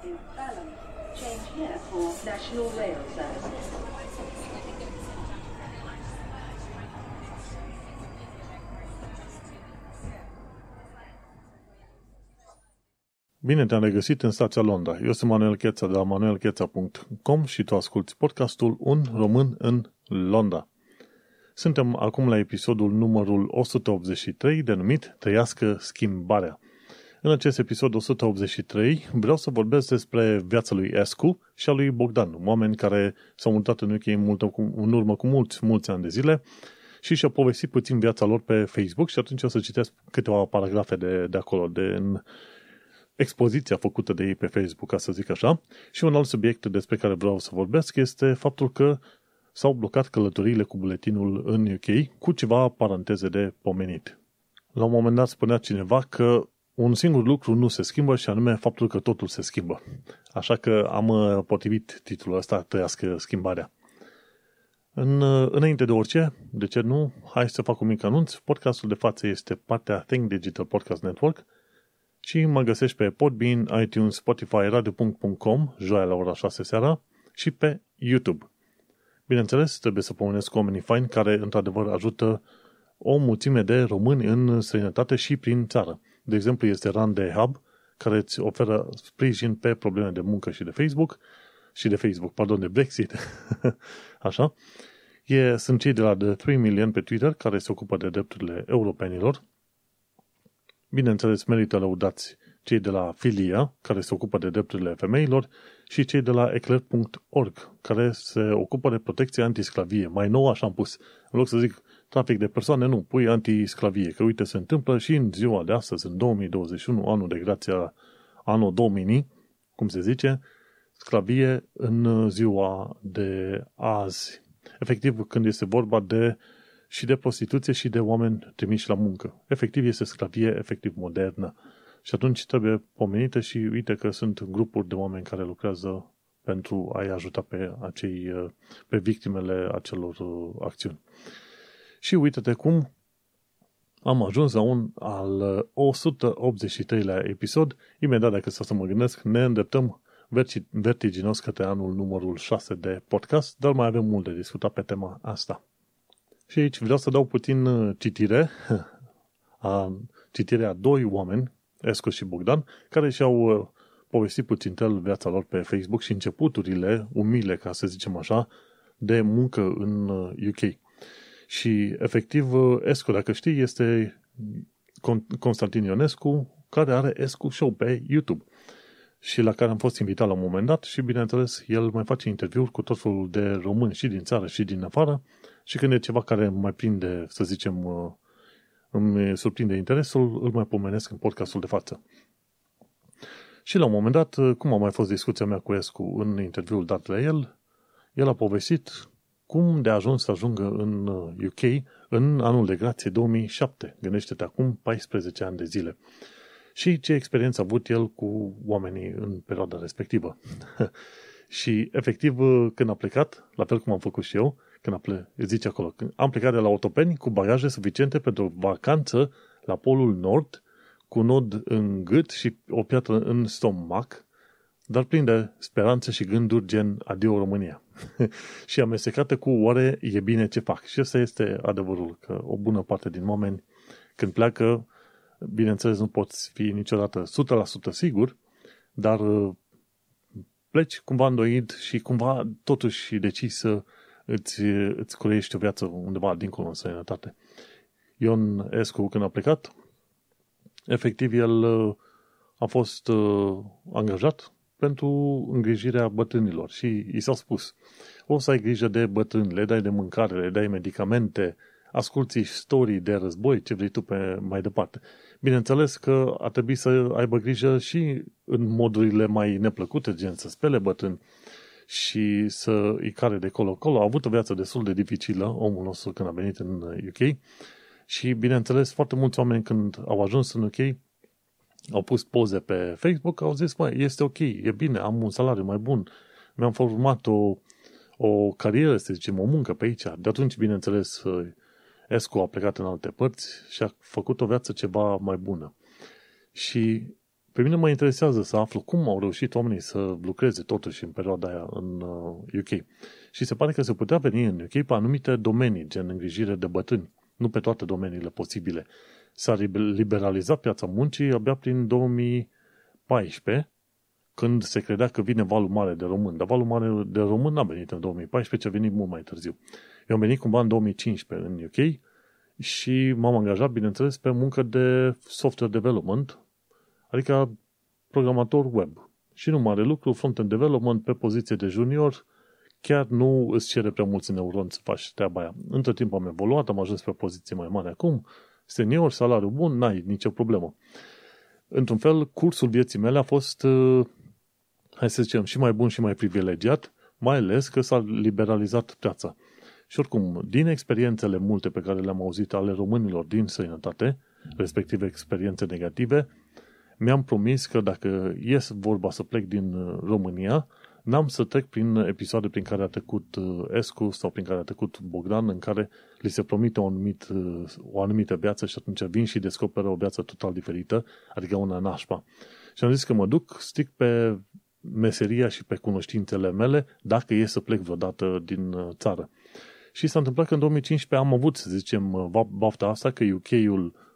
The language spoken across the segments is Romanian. Change here for National Rail Services. Bine te-am regăsit în stația Londra. Eu sunt Manuel Kețea de la manuelchețea.com și tu asculti podcastul Un român în Londra. Suntem acum la episodul numărul 183, denumit Trăiască schimbarea. În acest episod 183 vreau să vorbesc despre viața lui Escu și a lui Bogdan, oameni care s-au mutat în UK în urmă cu mulți ani de zile și și-au povestit puțin viața lor pe Facebook și atunci o să citesc câteva paragrafe de acolo, în expoziția făcută de ei pe Facebook, ca să zic așa. Și un alt subiect despre care vreau să vorbesc este faptul că s-au blocat călătoriile cu buletinul în UK, cu ceva paranteze de pomenit. La un moment dat spunea cineva că un singur lucru nu se schimbă și anume faptul că totul se schimbă. Așa că am potrivit titlul ăsta, Trăiască schimbarea. Înainte de orice, de ce nu, hai să fac un mic anunț. Podcastul de față este partea Think Digital Podcast Network și mă găsești pe Podbean, iTunes, Spotify, Radio.com, joia la ora 6 seara și pe YouTube. Bineînțeles, trebuie să pomenesc oamenii faini care, într-adevăr, ajută o mulțime de români în străinătate și prin țară. De exemplu, este Rande Hub, care îți oferă sprijin pe probleme de muncă și de Facebook, de Brexit. Așa. Sunt cei de la The3Million pe Twitter, care se ocupă de drepturile europenilor. Bineînțeles, merită lăudați cei de la Filia, care se ocupă de drepturile femeilor, și cei de la Eclair.org, care se ocupă de protecție antisclavie. Mai nou, așa am pus. În loc să zic trafic de persoane, nu, pui antisclavie, că uite, se întâmplă și în ziua de astăzi, în 2021, anul de grația, anul Domini, cum se zice, sclavie în ziua de azi. Efectiv, când este vorba de prostituție și de oameni trimiși la muncă. Efectiv, este sclavie, efectiv modernă. Și atunci trebuie pomenită și uite că sunt grupuri de oameni care lucrează pentru a-i ajuta pe victimele acelor acțiuni. Și uite-te cum am ajuns la al 183-lea episod. Imediat, dacă stau să mă gândesc, ne îndreptăm vertiginos către anul numărul 6 de podcast, dar mai avem mult de discutat pe tema asta. Și aici vreau să dau puțin citire a doi oameni, Escu și Bogdan, care și-au povestit puțintel viața lor pe Facebook și începuturile umile, ca să zicem așa, de muncă în UK. Și, efectiv, Escu, dacă știi, este Constantin Ionescu, care are Escu Show pe YouTube și la care am fost invitat la un moment dat și, bineînțeles, el mai face interviuri cu tot felul de români și din țară și din afară și când e ceva care mai prinde, să zicem, îmi surprinde interesul, îl mai pomenesc în podcastul de față. Și la un moment dat, cum a mai fost discuția mea cu Escu în interviul dat la el, el a povestit cum de ajuns să ajungă în UK în anul de grație 2007. Gândește-te acum 14 ani de zile. Și ce experiență a avut el cu oamenii în perioada respectivă. Și efectiv când a plecat, la fel cum am făcut și eu, zice acolo, când am plecat de la Autopen cu bagaje suficiente pentru vacanță la Polul Nord, cu nod în gât și o piatră în stomac, dar plin de speranțe și gânduri gen adio România. Și amestecată cu oare e bine ce fac. Și ăsta este adevărul, că o bună parte din oameni când pleacă, bineînțeles nu poți fi niciodată 100% sigur, dar pleci cumva îndoit și cumva totuși decizi să îți curiești o viață undeva dincolo în sănătate. Ion Escu, când a plecat, efectiv el a fost angajat pentru îngrijirea bătrânilor și i s-a spus, o să ai grijă de bătrâni, le dai de mâncare, le dai medicamente, asculți istorii de război, ce vrei tu pe mai departe. Bineînțeles că ar trebui să aibă grijă și în modurile mai neplăcute, gen să spele bătrâni și să îi care de colo-colo. A avut o viață destul de dificilă, omul nostru, când a venit în UK și, bineînțeles, foarte mulți oameni când au ajuns în UK au pus poze pe Facebook, au zis, este ok, e bine, am un salariu mai bun, mi-am format o carieră, să zicem, o muncă pe aici. De atunci, bineînțeles, Escu a plecat în alte părți și a făcut o viață ceva mai bună. Și Pe mine mă interesează să aflu cum au reușit oamenii să lucreze totuși în perioada aia în UK. Și se pare că se putea veni în UK pe anumite domenii, gen îngrijire de bătrâni, nu pe toate domeniile posibile. S-a liberalizat piața muncii abia prin 2014, când se credea că vine valul mare de români. Dar valul mare de români n-a venit în 2014, ci a venit mult mai târziu. Eu am venit cumva în 2015 în UK și m-am angajat, bineînțeles, pe muncă de software development, adică programator web. Și nu mare lucru, front-end development pe poziție de junior, chiar nu îți cere prea mulți neuroni să faci treaba aia. Între timp am evoluat, am ajuns pe poziție mai mare acum, senior, salariu bun, n-ai nicio problemă. Într-un fel, cursul vieții mele a fost, hai să zicem, și mai bun și mai privilegiat, mai ales că s-a liberalizat piața. Și oricum, din experiențele multe pe care le-am auzit ale românilor din străinătate, respectiv experiențe negative, mi-am promis că dacă ies vorba să plec din România, n-am să trec prin episoade prin care a trecut Escu sau prin care a trecut Bogdan, în care li se promite o anumită viață și atunci vin și descoperă o viață total diferită, adică una nașpa. Și am zis că mă duc strict pe meseria și pe cunoștințele mele dacă e să plec vreodată din țară. Și s-a întâmplat că în 2015 am avut, să zicem, bafta asta că UK-ul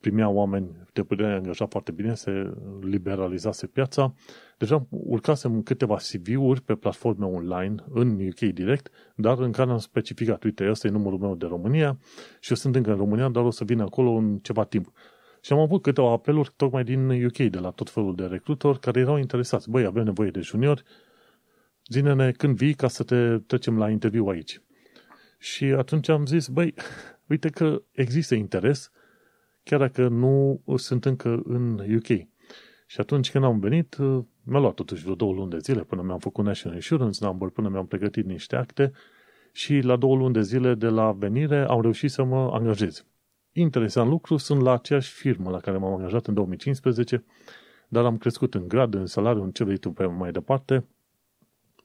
primea oameni, te puteai angaja foarte bine, se liberalizase piața. Deja urcasem câteva CV-uri pe platforme online, în UK direct, dar în care am specificat, uite, ăsta e numărul meu de România și eu sunt încă în România, dar o să vin acolo în ceva timp. Și am avut câteva apeluri tocmai din UK, de la tot felul de recrutori care erau interesați. Băi, avem nevoie de juniori, zine-ne când vii ca să te trecem la interviu aici. Și atunci am zis, băi, uite că există interes, chiar dacă nu sunt încă în UK. Și atunci când am venit, mi-a luat totuși vreo 2 luni de zile până mi-am făcut National Insurance Number, până mi-am pregătit niște acte și la 2 luni de zile de la venire am reușit să mă angajez. Interesant lucru, sunt la aceeași firmă la care m-am angajat în 2015, dar am crescut în grad, în salariu, în ce vrei tu pe mai departe.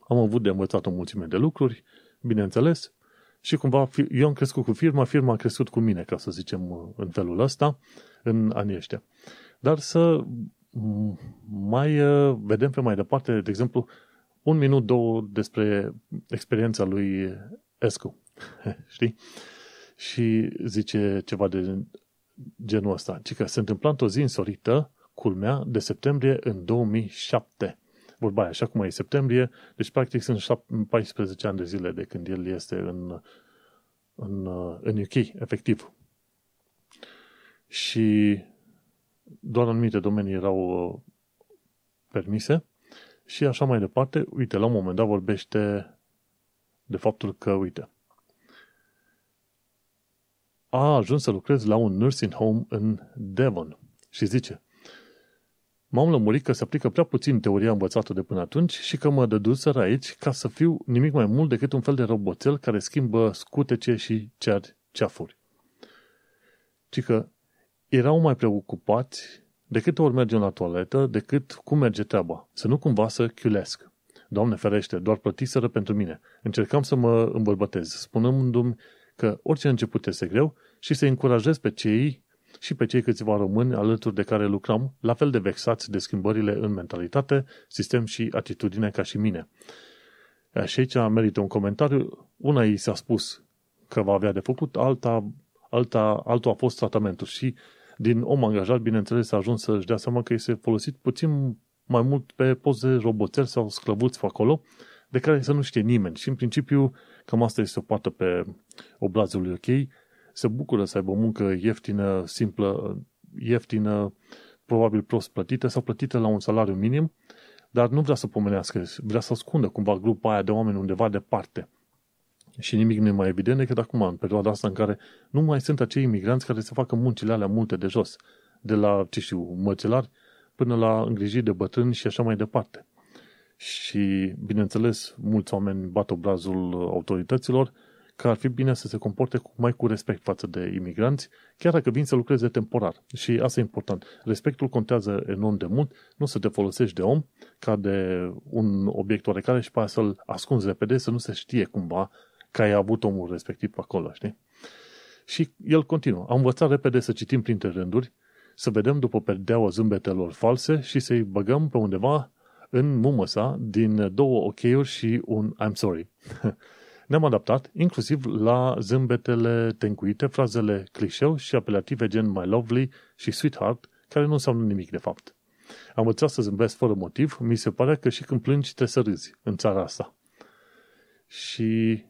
Am avut de învățat o mulțime de lucruri, bineînțeles, și cumva eu am crescut cu firma a crescut cu mine, ca să zicem în felul ăsta, în anii ăștia. Dar să mai vedem pe mai departe, de exemplu, 1-2 minute despre experiența lui Escu. Știi? Și zice ceva de genul ăsta. Ci că se întâmpla într-o zi însorită, culmea, de septembrie în 2007. Vorba aia, așa cum e septembrie, deci practic sunt 14 ani de zile de când el este în UK, efectiv. Și doar anumite domenii erau permise și așa mai departe. Uite, la un moment dat vorbește de faptul că, uite, a ajuns să lucrez la un nursing home în Devon și zice: m-am lămurit că se aplică prea puțin teoria învățată de până atunci și că mă dăduseră aici ca să fiu nimic mai mult decât un fel de roboțel care schimbă scutece și ceafuri. Ci că erau mai preocupați de câte ori mergem la toaletă, decât cum merge treaba, să nu cumva să chiulesc. Doamne ferește, doar plătiseră pentru mine. Încercam să mă îmbărbătez, spunându-mi că orice început este greu și să încurajez pe cei câțiva români alături de care lucram, la fel de vexați de schimbările în mentalitate, sistem și atitudine ca și mine. Și aici merită un comentariu. Una i s-a spus că va avea de făcut, altul a fost tratamentul. Și din om angajat, bineînțeles, a ajuns să-și dea seama că este folosit puțin mai mult pe poze roboțel sau sclăvuți pe acolo, de care să nu știe nimeni. Și în principiu, cam asta este o pată pe obrazul lui OK. Se bucură să aibă o muncă ieftină, simplă, ieftină, probabil prost plătită sau plătită la un salariu minim, dar nu vrea să pomenească, vrea să ascundă cumva grupa aia de oameni undeva departe. Și nimic nu e mai evident decât acum, în perioada asta în care nu mai sunt acei imigranți care să facă muncile alea multe de jos, de la, ce știu, măcelari până la îngrijiri de bătrâni și așa mai departe. Și, bineînțeles, mulți oameni bat obrazul autorităților că ar fi bine să se comporte mai cu respect față de imigranți, chiar dacă vin să lucreze temporar. Și asta e important. Respectul contează enorm de mult, nu să te folosești de om ca de un obiect oarecare și pe aia să-l ascunzi repede, să nu se știe cumva că ai avut omul respectiv acolo, știi? Și el continuă. Am învățat repede să citim printre rânduri să vedem după perdeaua zâmbetelor false și să-i băgăm pe undeva în mumăsa din două ok-uri și un I'm sorry. Ne-am adaptat inclusiv la zâmbetele tencuite, frazele clișeu și apelative gen my lovely și sweetheart, care nu înseamnă nimic de fapt. Am învățat să zâmbesc fără motiv, mi se pare că și când plângi trebuie să râzi în țara asta. Și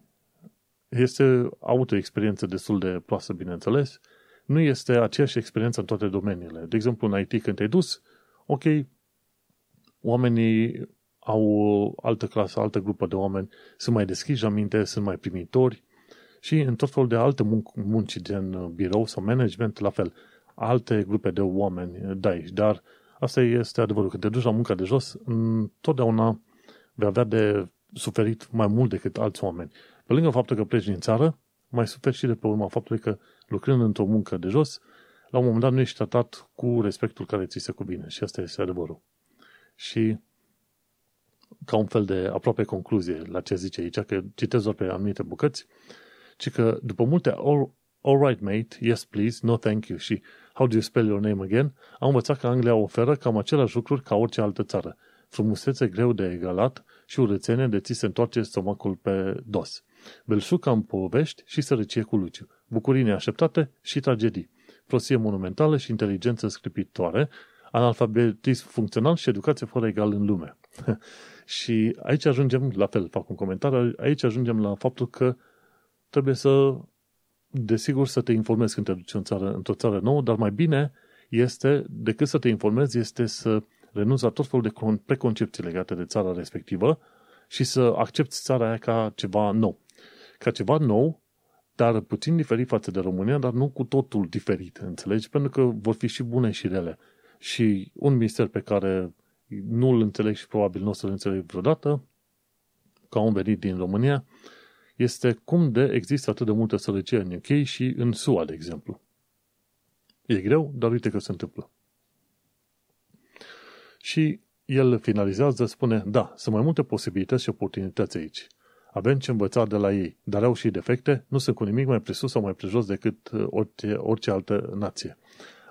este auto-experiență destul de proastă, bineînțeles. Nu este aceeași experiență în toate domeniile. De exemplu, în IT, când te-ai dus, ok, oamenii au altă clasă, altă grupă de oameni, sunt mai deschiși la minte, sunt mai primitori și în tot felul de alte munci, gen birou sau management, la fel, alte grupe de oameni dai, dar asta este adevărul. Când te duci la munca de jos, întotdeauna vei avea de suferit mai mult decât alți oameni. Pe lângă faptul că pleci din țară, mai suferi și de pe urma faptului că lucrând într-o muncă de jos, la un moment dat nu ești tratat cu respectul care ți se cuvine și asta este adevărul. Și ca un fel de aproape concluzie la ce zice aici, că citez doar pe anumite bucăți, ci că după multe all right mate, yes please, no thank you și how do you spell your name again, am învățat că Anglia oferă cam același lucruri ca orice altă țară. Frumusețe greu de egalat și urățenie de ți se întoarce stomacul pe dos. Belșug în povești și sărăcie cu luciu. Bucurii neașteptate și tragedii. Prostie monumentală și inteligență scripitoare, analfabetism funcțional și educație fără egal în lume. Și aici ajungem, la fel fac un comentariu, aici ajungem la faptul că trebuie să, desigur, să te informezi când te duci într-o țară nouă, dar mai bine este, decât să te informezi, este să renunți la tot felul de preconcepții legate de țara respectivă și să accepti țara aia ca ceva nou. Ca ceva nou, dar puțin diferit față de România, dar nu cu totul diferit, înțelegi? Pentru că vor fi și bune și rele. Și un mister pe care nu-l înțeleg și probabil nu o să-l înțeleg vreodată, ca un venit din România, este cum de există atât de multă sărăcie în UK și în SUA, de exemplu. E greu, dar uite că se întâmplă. Și el finalizează, spune, da, sunt mai multe posibilități și oportunități aici. Avem ce învăța de la ei, dar au și defecte, nu sunt cu nimic mai presus sau mai prejos decât orice altă nație.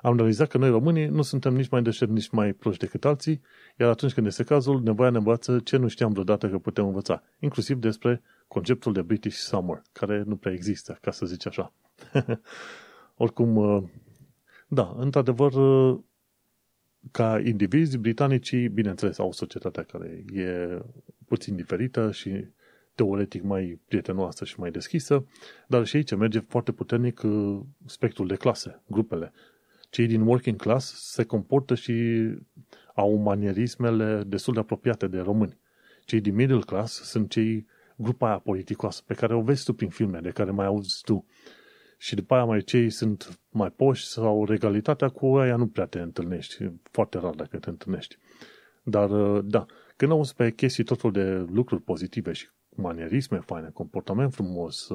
Am realizat că noi românii nu suntem nici mai deșerți, nici mai proști decât alții, iar atunci când este cazul, nevoia ne învață ce nu știam vreodată că putem învăța, inclusiv despre conceptul de British Summer, care nu prea există, ca să zici așa. Oricum, da, într-adevăr, ca indivizi, britanicii, bineînțeles, au societatea care e puțin diferită și teoretic mai prietenoasă și mai deschisă, dar și aici merge foarte puternic spectrul de clase, grupele. Cei din working class se comportă și au manierismele destul de apropiate de români. Cei din middle class sunt cei, grupa aia politicoasă, pe care o vezi tu prin filme, de care mai auzi tu. Și după aia mai cei sunt mai poși sau regalitatea cu aia nu prea te întâlnești. Foarte rar dacă te întâlnești. Dar, da, când auzi pe chestii tot felul de lucruri pozitive și manierisme faine, comportament frumos,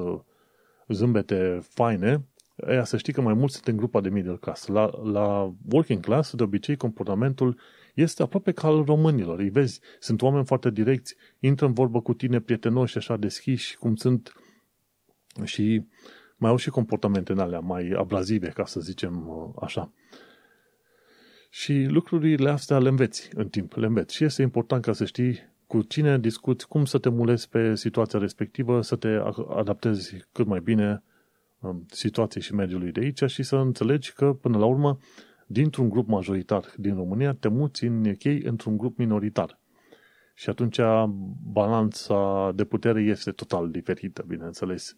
zâmbete faine, aia să știi că mai mult sunt în grupa de middle class. La working class, de obicei, comportamentul este aproape ca al românilor. Îi vezi, sunt oameni foarte direcți, intră în vorbă cu tine, prietenoși, așa deschiși, cum sunt și mai au și comportamente în alea mai abrazive, ca să zicem așa. Și lucrurile astea le înveți în timp, le înveți. Și este important ca să știi cu cine discuți, cum să te mulezi pe situația respectivă, să te adaptezi cât mai bine situației și mediului de aici și să înțelegi că, până la urmă, dintr-un grup majoritar din România, te muți în UK într-un grup minoritar. Și atunci balanța de putere este total diferită, bineînțeles.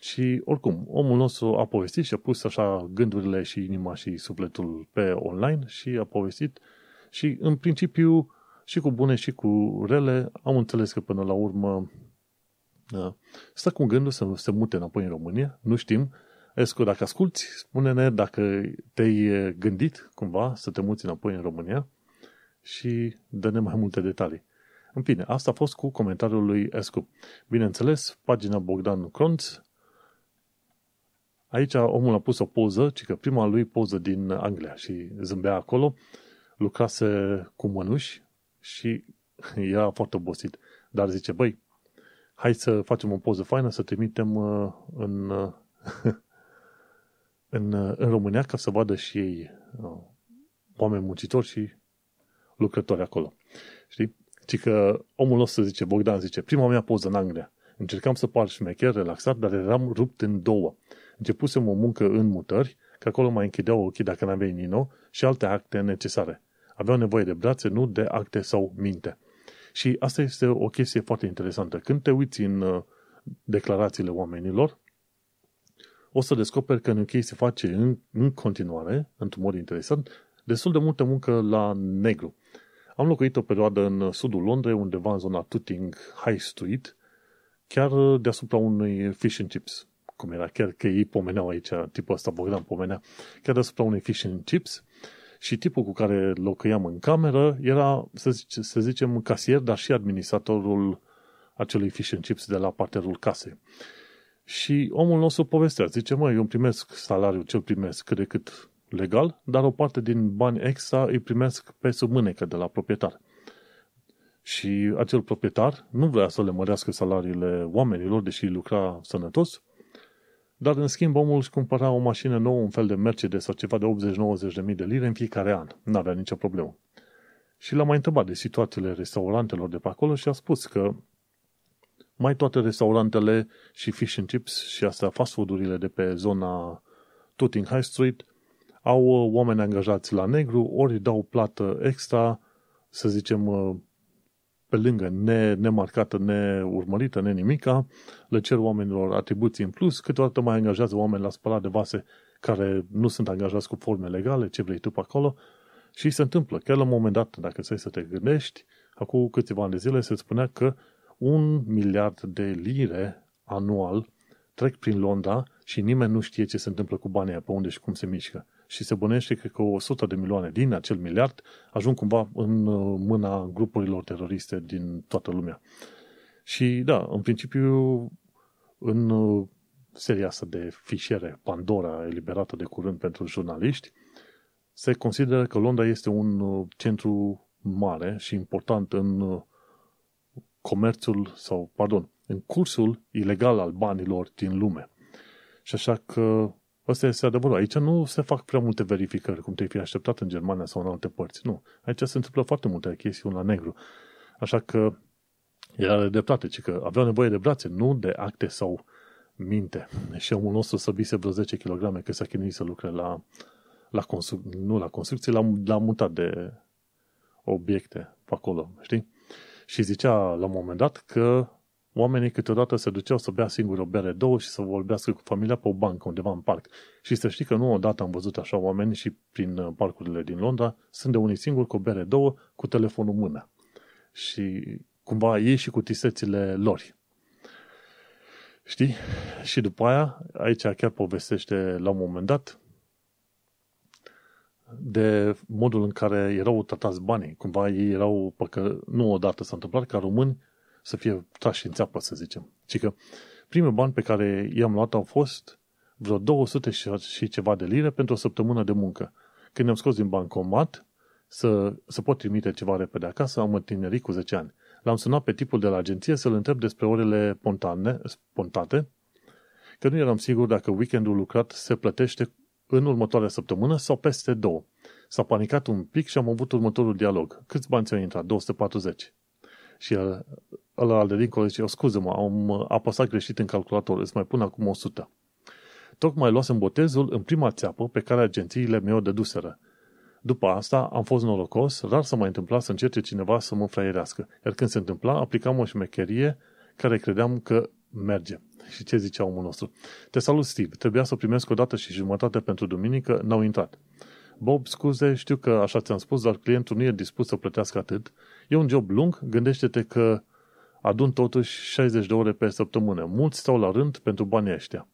Și, oricum, omul nostru a povestit și a pus așa gândurile și inima și sufletul pe online și a povestit și, în principiu, și cu bune și cu rele, am înțeles că, până la urmă, stă cu gândul să se mute înapoi în România, nu știm. Escu, dacă asculti, spune-ne dacă te-ai gândit cumva să te muți înapoi în România și dă-ne mai multe detalii. În fine, asta a fost cu comentariul lui Escu. Bineînțeles, pagina Bogdan Cronț. Aici omul a pus o poză, ci că prima lui poză din Anglia și zâmbea acolo, lucrase cu mănuși și era foarte obosit. Dar zice, băi, hai să facem o poză faină, să trimitem în România ca să vadă și ei oameni muncitori și lucrători acolo. Știi? Ci că omul nostru zice, Bogdan zice, prima mea poză în Anglia. Încercam să par șmecher, relaxat, dar eram rupt în două. Începusem o muncă în mutări, că acolo mai închideau ochii dacă n-aveai nino și alte acte necesare. Aveau nevoie de brațe, nu de acte sau minte. Și asta este o chestie foarte interesantă. Când te uiți în declarațiile oamenilor, o să descoperi că în UK se face în continuare, într-un mod interesant, destul de multă muncă la negru. Am locuit o perioadă în sudul Londrei, undeva în zona Tooting High Street, chiar deasupra unui fish and chips, cum era, chiar că ei pomeneau aici, tipul ăsta Bogdan pomenea, chiar deasupra unui fish and chips și tipul cu care locuiam în cameră era, să zicem, casier, dar și administratorul acelui fish and chips de la parterul casei. Și omul nostru povestea, zice, măi, eu primesc salariul, ce primesc cât de cât legal, dar o parte din bani extra îi primesc pe sub mânecă de la proprietar. Și acel proprietar nu vrea să le mărească salariile oamenilor, deși lucra sănătos, dar în schimb omul își cumpăra o mașină nouă, un fel de Mercedes sau ceva de 80-90.000 de lire în fiecare an. N-avea nicio problemă. Și l-a mai întrebat de situațiile restaurantelor de pe acolo și a spus că mai toate restaurantele și fish and chips și astea fast food-urile de pe zona Tooting High Street au oameni angajați la negru, ori dau plată extra, să zicem, pe lângă, nemarcată, neurmărită, nenimica, le cer oamenilor atribuții în plus, câteodată mai angajează oameni la spălat de vase care nu sunt angajați cu forme legale, ce vrei tu pe acolo, și se întâmplă. Chiar la un moment dat, dacă stai să te gândești, acum câțiva ani de zile se spunea că 1 miliard de lire anual trec prin Londra și nimeni nu știe ce se întâmplă cu banii aia, pe unde și cum se mișcă. Și se bănește că 100 de milioane din acel miliard ajung cumva în mâna grupurilor teroriste din toată lumea. Și da, în principiu, în seria asta de fișiere Pandora eliberată de curând pentru jurnaliști, se consideră că Londra este un centru mare și important în comerțul sau, pardon, în cursul ilegal al banilor din lume. Și așa că asta este adevărul. Aici nu se fac prea multe verificări, cum te-ai fi așteptat în Germania sau în alte părți. Nu. Aici se întâmplă foarte multe chestiuni la negru. Așa că era de dreptate, ci că aveau nevoie de brațe, nu de acte sau minte. Și omul nostru săbise vreo 10 kg, că s-a chinuit să lucre la construcție, la mutat de obiecte pe acolo, știi? Și zicea la un moment dat că oamenii câteodată se duceau să bea singur o bere, două și să vorbească cu familia pe o bancă undeva în parc. Și să știi că nu odată am văzut așa oameni și prin parcurile din Londra, sunt de unii singuri cu o bere, două, cu telefonul în mână. Și cumva ei și cu tisețile lor. Știi? Și după aia, aici chiar povestește la un moment dat de modul în care erau tratați banii. Cumva ei erau, că nu odată s-a întâmplat, ca români să fie trași în țeapă, să zicem. Ci că primii bani pe care i-am luat au fost vreo 200 și ceva de lire pentru o săptămână de muncă. Când ne-am scos din bancomat să pot trimite ceva repede acasă, am tinerit cu 10 ani. L-am sunat pe tipul de la agenție să-l întreb despre orele spontate, că nu eram sigur dacă weekendul lucrat se plătește în următoarea săptămână sau peste două. S-a panicat un pic și am avut următorul dialog. Câți bani ți-au intrat? 240. Și ăla de dincolo zice, scuză-mă, am apăsat greșit în calculator, îți mai pun acum 100. Tocmai luasem botezul în prima țeapă pe care agențiile mi-o dăduseră. După asta am fost norocos, rar să mai întâmpla să încerce cineva să mă fraierească. Iar când se întâmpla, aplicam o șmecherie care credeam că merge. Și ce zicea omul nostru? Te salut, Steve, trebuia să primesc o dată și jumătate pentru duminică, n-au intrat. Bob, scuze, știu că așa ți-am spus, dar clientul nu e dispus să plătească atât. E un job lung, gândește-te că adun totuși 60 de ore pe săptămână. Mulți stau la rând pentru banii ăștia.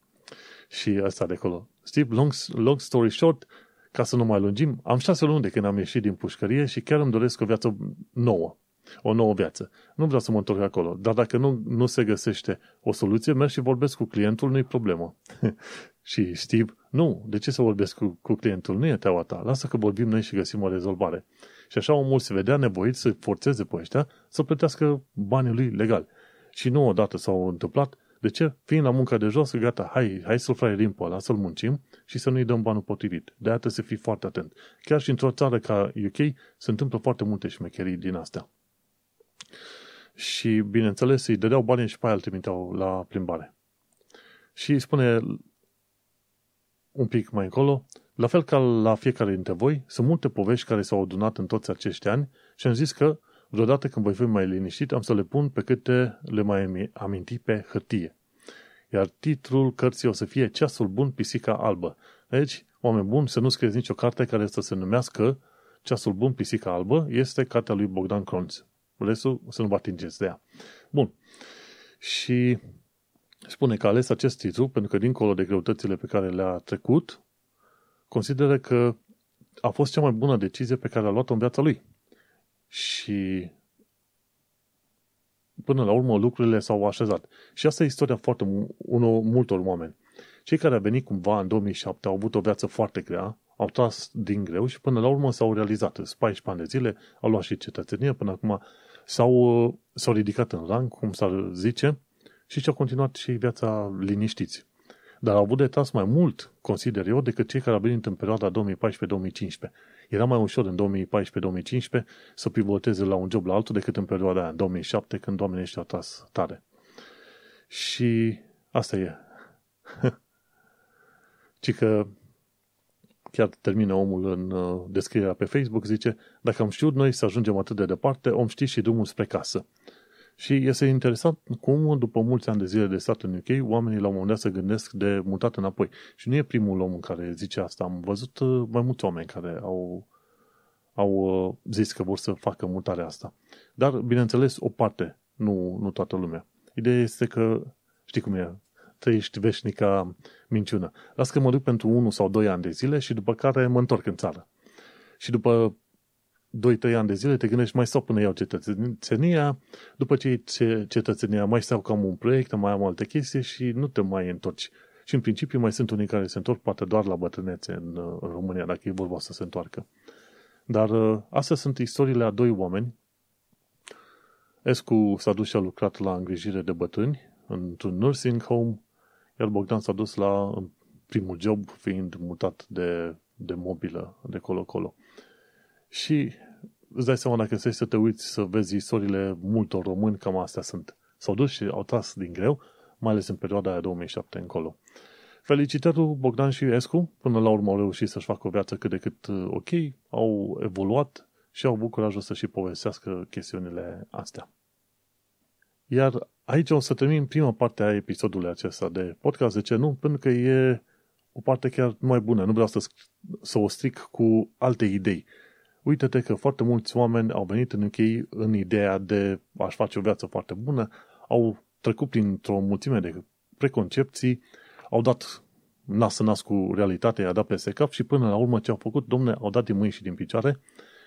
Și asta de acolo. Steve, long story short, ca să nu mai lungim, am 6 luni de când am ieșit din pușcărie și chiar îmi doresc o viață nouă. O nouă viață. Nu vreau să mă întorc acolo, dar dacă nu se găsește o soluție, merg și vorbesc cu clientul, nu-i problemă. Și Steve, nu, de ce să vorbesc cu clientul? Nu e teaua ta, lasă că vorbim noi și găsim o rezolvare. Și așa omul se vedea nevoit să forțeze pe ăștia să plătească banii lui legal. Și nu odată s-au întâmplat, De ce? Fiind la munca de jos, gata, hai să-l fraierim pe ăla, să-l muncim și să nu-i dăm banul potrivit. De-aia trebuie să fii foarte atent. Chiar și într-o țară ca UK se întâmplă foarte multe șmecherii din astea. Și, bineînțeles, îi dădeau banii și pe aia îl trimiteau la plimbare. Și îi spune un pic mai încolo, la fel ca la fiecare dintre voi, sunt multe povești care s-au adunat în toți acești ani și am zis că vreodată când voi fi mai liniștit, am să le pun pe câte le mai aminti pe hârtie. Iar titlul cărții o să fie Ceasul Bun, Pisica Albă. Deci, oameni buni, să nu scrieți nicio carte care să se numească Ceasul Bun, Pisica Albă, este cartea lui Bogdan Cronț. Restul să nu vă atingeți de ea. Bun. Și spune că a ales acest titlu pentru că, dincolo de greutățile pe care le-a trecut, consideră că a fost cea mai bună decizie pe care a luat-o în viața lui. Și până la urmă lucrurile s-au așezat. Și asta e istoria foarte multor oameni. Cei care au venit cumva în 2007 au avut o viață foarte grea, au tras din greu și până la urmă s-au realizat. 14 ani de zile au luat și cetățenie până acum, s-au ridicat în rang, cum s-ar zice, și și-au continuat și viața liniștiți. Dar au avut de tras mai mult, consider eu, decât cei care au venit în perioada 2014-2015. Era mai ușor în 2014-2015 să pivoteze la un job la altul decât în perioada aia, în 2007, când oamenii ăștia au tras tare. Și asta e. Ci că chiar termină omul în descrierea pe Facebook, zice, dacă am știut noi să ajungem atât de departe, om ști și drumul spre casă. Și este interesant cum, după mulți ani de zile de stat în UK, oamenii la un moment dat se gândesc de mutat înapoi. Și nu e primul om care zice asta. Am văzut mai mulți oameni care au zis că vor să facă mutarea asta. Dar, bineînțeles, o parte, nu toată lumea. Ideea este că, știi cum e, trăiești veșnica minciună. Las că mă duc pentru 1 sau 2 ani de zile și după care mă întorc în țară. Și după 2-3 ani de zile, te gândești, mai stau până iau cetățenia, după ce iei cetățenia, mai stau că am un proiect, mai am alte chestii și nu te mai întorci. Și în principiu mai sunt unii care se întorc poate doar la bătrânețe în România, dacă e vorba să se întoarcă. Dar astea sunt istoriile a 2 oameni. Escu s-a dus și a lucrat la îngrijire de bătrâni într-un nursing home, iar Bogdan s-a dus la primul job, fiind mutat de mobilă, de colo-colo. Și îți dai seama, dacă stai să te uiți să vezi istoriile multor români, cam astea sunt. S-au dus și au tras din greu, mai ales în perioada aia 2007 încolo. Felicitări lui Bogdan și Escu, până la urmă au reușit să-și facă o viață cât de cât ok, au evoluat și au avut curajul să și povestească chestiunile astea. Iar aici o să termin prima parte a episodului acesta de podcast, de ce nu? Pentru că e o parte chiar mai bună, nu vreau să o stric cu alte idei. Uită-te că foarte mulți oameni au venit în UK în ideea de a-și face o viață foarte bună, au trecut printr-o mulțime de preconcepții, au dat nas în nas cu realitatea, i-a dat peste cap și până la urmă ce au făcut, domne, au dat din mâini și din picioare,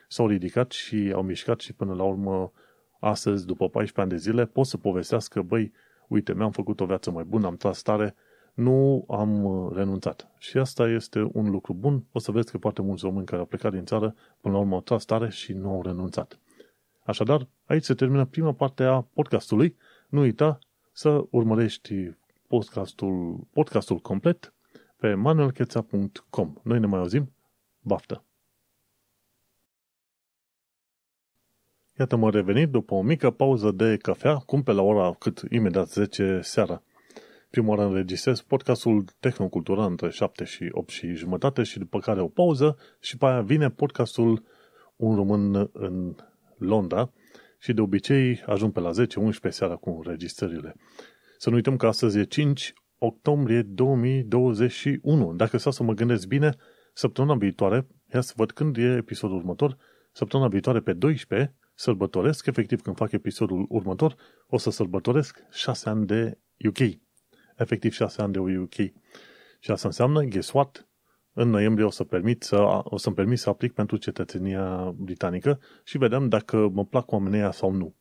s-au ridicat și au mișcat și până la urmă astăzi, după 14 ani de zile, pot să povestească, băi, uite, mi-am făcut o viață mai bună, am tras tare, nu am renunțat. Și asta este un lucru bun. O să vezi că poate mulți români care au plecat din țară, până la urmă au tras tare și nu au renunțat. Așadar, aici se termină prima parte a podcastului. Nu uita să urmărești podcastul complet pe manuelcheța.com. Noi ne mai auzim. Baftă! Iată, m-am revenit după o mică pauză de cafea, cum pe la ora cât? Imediat 10 seara. Prima oară înregistrez podcastul Tehnocultura între 7 și 8 și jumătate și după care o pauză și pe aia vine podcastul Un român în Londra și de obicei ajung pe la 10-11 seara cu înregistrările. Să nu uităm că astăzi e 5 octombrie 2021. Dacă stau să mă gândesc bine, săptămâna viitoare, ia să văd când e episodul următor, săptămâna viitoare pe 12 sărbătoresc, efectiv când fac episodul următor, o să sărbătoresc 6 ani de UK. Efectiv 6 ani de UK. Și asta înseamnă, guess what? În noiembrie o să-mi permit să aplic pentru cetățenia britanică și vedem dacă mă plac oamenii aia sau nu.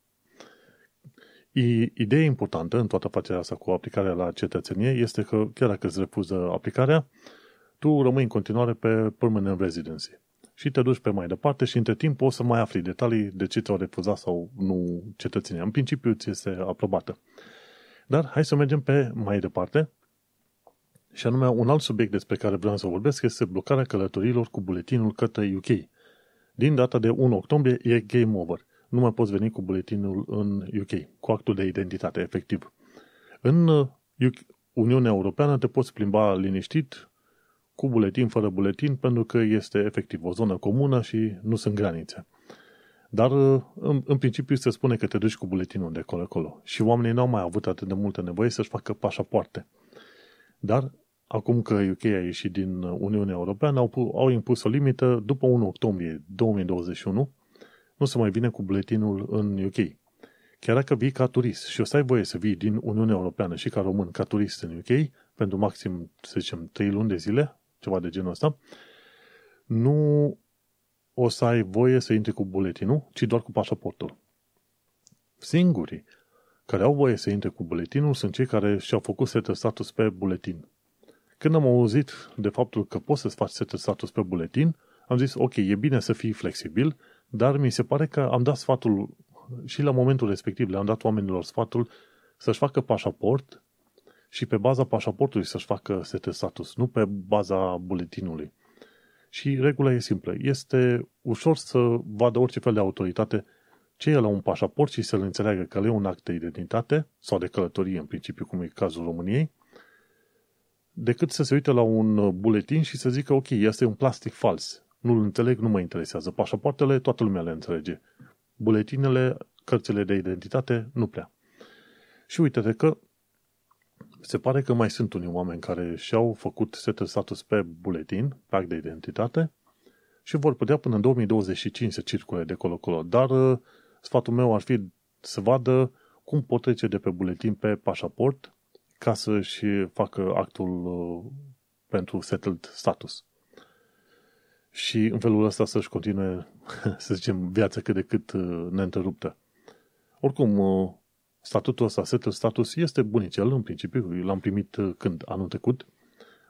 Ideea importantă în toată afacerea asta cu aplicarea la cetățenie este că chiar dacă îți refuză aplicarea, tu rămâi în continuare pe permanent residency. Și te duci pe mai departe și între timp o să mai afli detalii de ce ți-au refuzat sau nu cetățenia. În principiu ți este aprobată. Dar hai să mergem pe mai departe. Și anume, un alt subiect despre care vreau să vorbesc este blocarea călătorilor cu buletinul către UK. Din data de 1 octombrie e game over. Nu mai poți veni cu buletinul în UK, cu actul de identitate, efectiv. În Uniunea Europeană te poți plimba liniștit, cu buletin, fără buletin, pentru că este efectiv o zonă comună și nu sunt granițe. Dar în principiu se spune că te duci cu buletinul de acolo. Și oamenii n-au mai avut atât de multă nevoie să-și facă pașapoarte. Dar acum că UK a ieșit din Uniunea Europeană, au impus o limită după 1 octombrie 2021, nu se mai vine cu buletinul în UK. Chiar dacă vii ca turist și o să ai voie să vii din Uniunea Europeană și ca român ca turist în UK, pentru maxim, să zicem, 3 luni de zile, ceva de genul ăsta, nu o să ai voie să intri cu buletinul, ci doar cu pașaportul. Singurii care au voie să intre cu buletinul sunt cei care și-au făcut settled status pe buletin. Când am auzit de faptul că poți să-ți faci settled status pe buletin, am zis, ok, e bine să fii flexibil, dar mi se pare că am dat sfatul și la momentul respectiv le-am dat oamenilor sfatul să-și facă pașaport și pe baza pașaportului să-și facă settled status, nu pe baza buletinului. Și regula e simplă. Este ușor să vadă orice fel de autoritate ce e la un pașaport și să-l înțeleagă că e un act de identitate sau de călătorie, în principiu, cum e cazul României, decât să se uite la un buletin și să zică, ok, asta e un plastic fals. Nu-l înțeleg, nu mă interesează. Pașapoartele, toată lumea le înțelege. Buletinele, cărțile de identitate, nu prea. Și uite-te că se pare că mai sunt unii oameni care și-au făcut settled status pe buletin, pe act de identitate, și vor putea până în 2025 să circule de colo-colo. Dar sfatul meu ar fi să vadă cum pot trece de pe buletin pe pașaport ca să-și facă actul pentru settled status. Și în felul ăsta să-și continue, să zicem, viața cât de cât neîntreruptă. Oricum, statutul ăsta, settled status, este bunicel, în principiu, l-am primit când? Anul trecut.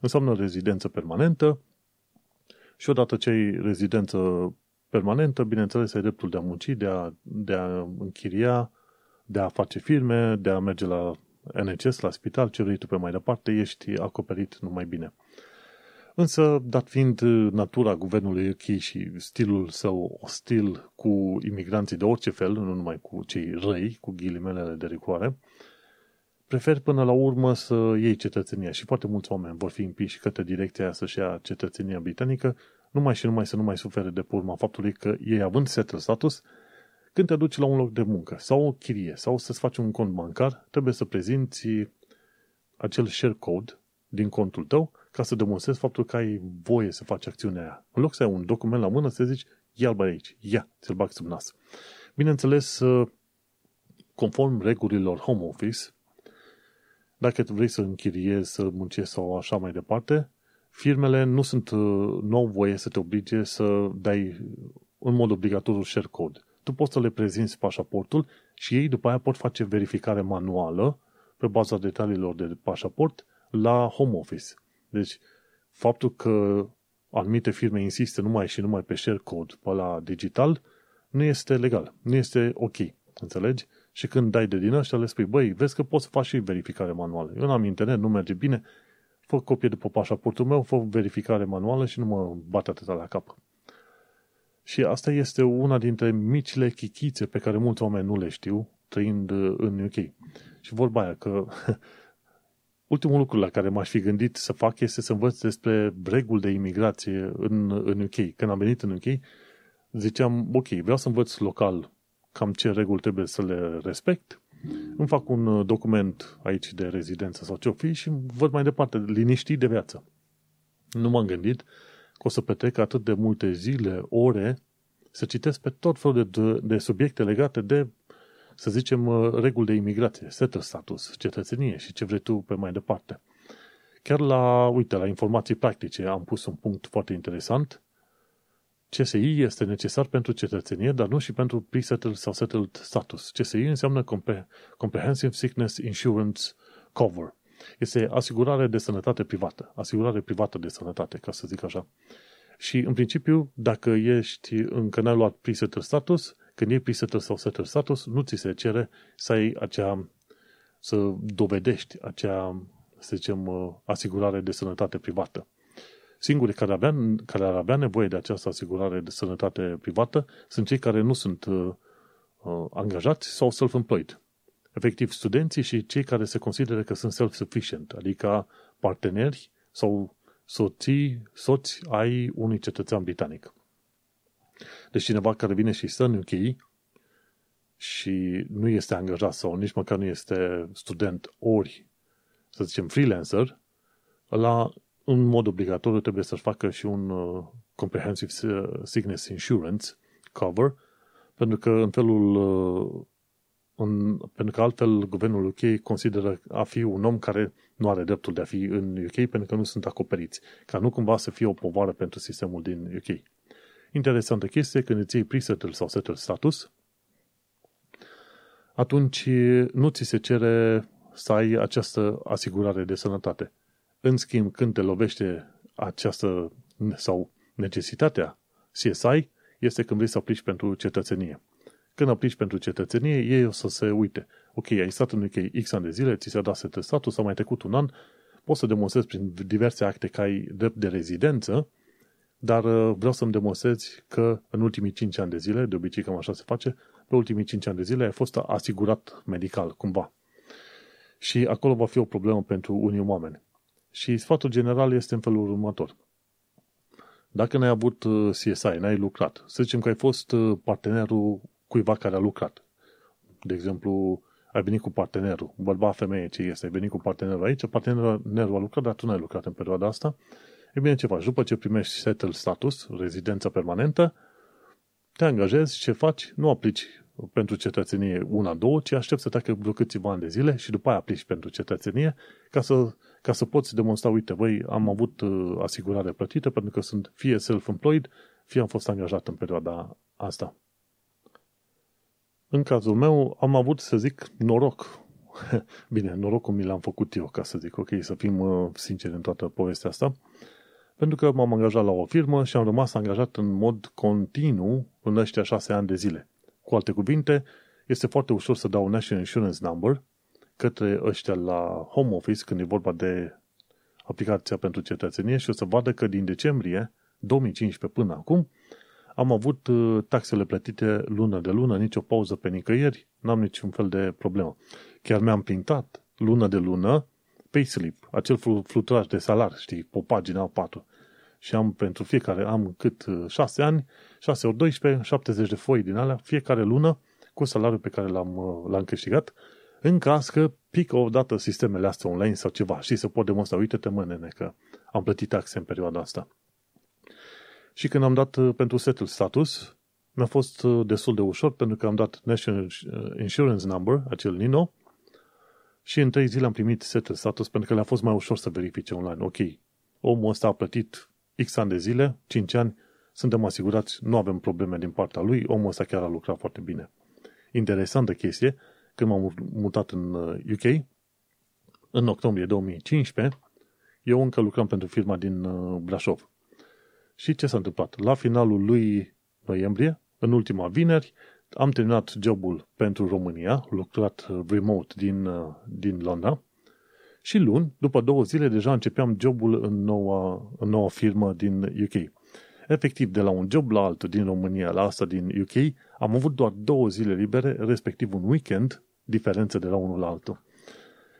Înseamnă rezidență permanentă și odată ce ai rezidență permanentă, bineînțeles, ai dreptul de a munci, de a închiria, de a face firme, de a merge la NHS, la spital, ce vrei tu pe mai departe, ești acoperit numai bine. Însă, dat fiind natura guvernului UK și stilul său ostil cu imigranții de orice fel, nu numai cu cei răi, cu ghilimelele de rigoare, prefer până la urmă să iei cetățenia. Și foarte mulți oameni vor fi împiși către direcția aia să-și ia cetățenia britanică, numai și numai să nu mai sufere de pe urma faptului că ei, având settled status, când te duci la un loc de muncă sau o chirie sau să-ți faci un cont bancar, trebuie să prezinți acel share code din contul tău ca să demonstrezi faptul că ai voie să faci acțiunea aia. În loc să ai un document la mână, să zici, ia-l bă aici, ia, ți-l bag sub nas. Bineînțeles, conform regulilor Home Office, dacă vrei să închiriezi, să muncești sau așa mai departe, firmele nu au voie să te oblige să dai în mod obligatoriu share code. Tu poți să le prezinți pașaportul și ei după aia pot face verificare manuală pe baza detaliilor de pașaport la Home Office. Deci, faptul că anumite firme insistă numai și numai pe share code pe la digital nu este legal, nu este ok, înțelegi? Și când dai de din ăștia, le spui, băi, vezi că poți să faci și verificare manuală. Eu n-am internet, nu merge bine, fă copie după pașaportul meu, fă verificare manuală și nu mă bate atâta la cap. Și asta este una dintre micile chichițe pe care mulți oameni nu le știu, trăind în UK. Și vorba aia că ultimul lucru la care m-aș fi gândit să fac este să învăț despre reguli de imigrație în UK. Când am venit în UK, ziceam, ok, vreau să învăț local cam ce reguli trebuie să le respect, îmi fac un document aici de rezidență sau ce-o fi și văd mai departe, liniștit de viață. Nu m-am gândit că o să petrec atât de multe zile, ore, să citesc pe tot felul de subiecte legate de, să zicem, reguli de imigrație, settled status, cetățenie și ce vrei tu pe mai departe. Chiar la informații practice am pus un punct foarte interesant. CSI este necesar pentru cetățenie, dar nu și pentru pre-settled sau settled status. CSI înseamnă Comprehensive Sickness Insurance Cover. Este asigurare de sănătate privată. Asigurare privată de sănătate, ca să zic așa. Și, în principiu, dacă ești încă n-ai luat pre-settled status, când iei pre-settled sau settled status, nu ți se cere să ai acea să dovedești acea, să zicem, asigurare de sănătate privată. Singurii care ar avea nevoie de această asigurare de sănătate privată sunt cei care nu sunt angajați sau self-employed. Efectiv, studenții și cei care se consideră că sunt self-sufficient, adică parteneri sau soți ai unui cetățean britanic. Deci cineva care vine și stă în UK și nu este angajat sau nici măcar nu este student ori, să zicem, freelancer, în mod obligatoriu trebuie să-și facă și un Comprehensive Sickness Insurance Cover, pentru că în felul pentru că altfel guvernul UK consideră a fi un om care nu are dreptul de a fi în UK pentru că nu sunt acoperiți, ca nu cumva să fie o povară pentru sistemul din UK. Interesantă chestie, când îți iei pre-settled sau settled status, atunci nu ți se cere să ai această asigurare de sănătate. În schimb, când te lovește această sau necesitatea CSI, este când vrei să aplici pentru cetățenie. Când aplici pentru cetățenie, ei o să se uite. Ok, ai stat în UK X ani de zile, ți s-a dat settled status, s-a mai trecut un an, poți să demonstrezi prin diverse acte că ai drept de rezidență, dar vreau să-mi demonstrezi că în ultimii 5 ani de zile, de obicei cam așa se face, pe ultimii 5 ani de zile ai fost asigurat medical, cumva. Și acolo va fi o problemă pentru unii oameni. Și sfatul general este în felul următor. Dacă n-ai avut CSI, n-ai lucrat, să zicem că ai fost partenerul cuiva care a lucrat. De exemplu, ai venit cu partenerul, bărbat, femeie, ce este, ai venit cu partenerul aici, partenerul a lucrat, dar tu n-ai lucrat în perioada asta. E bine, ce faci? După ce primești settled status, rezidența permanentă, te angajezi, ce faci? Nu aplici pentru cetățenie 1-2, ci aștepți să treacă vreo câțiva ani de zile și după aia aplici pentru cetățenie ca să poți demonstra, uite, băi, am avut asigurare plătită pentru că sunt fie self-employed, fie am fost angajat în perioada asta. În cazul meu am avut, să zic, noroc. Bine, norocul mi l-am făcut eu, ca să zic, ok, să fim sinceri în toată povestea asta, pentru că m-am angajat la o firmă și am rămas angajat în mod continuu în ăștia 6 ani de zile. Cu alte cuvinte, este foarte ușor să dau National Insurance Number către ăștia la Home Office când e vorba de aplicația pentru cetățenie și o să vadă că din decembrie 2015 până acum am avut taxele plătite lună de lună, nicio pauză pe nicăieri, n-am niciun fel de problemă. Chiar mi-am printat lună de lună payslip, acel fluturaj de salar, știi, pe pagina 4. Și am pentru fiecare, am cât 6 ani, 6 ori 12, 70 de foi din alea, fiecare lună, cu salariul pe care l-am câștigat, în caz că pică odată sistemele astea online sau ceva și se pot demonstra, uite-te mă nene, că am plătit taxe în perioada asta. Și când am dat pentru settled status, mi-a fost destul de ușor, pentru că am dat National Insurance Number, acel NINO, și în 3 zile am primit settled status, pentru că le-a fost mai ușor să verifice online. Ok, omul ăsta a plătit X ani de zile, 5 ani, suntem asigurați, nu avem probleme din partea lui, omul ăsta chiar a lucrat foarte bine. Interesantă chestie, când m-am mutat în UK, în octombrie 2015, eu încă lucram pentru firma din Brașov. Și ce s-a întâmplat? La finalul lui noiembrie, în ultima vineri, am terminat jobul pentru România, lucrat remote din Londra, și luni, după 2 zile, deja începeam jobul în noua firmă din UK. Efectiv, de la un job la altul din România, la asta din UK, am avut doar 2 zile libere, respectiv un weekend, diferență de la unul la altul.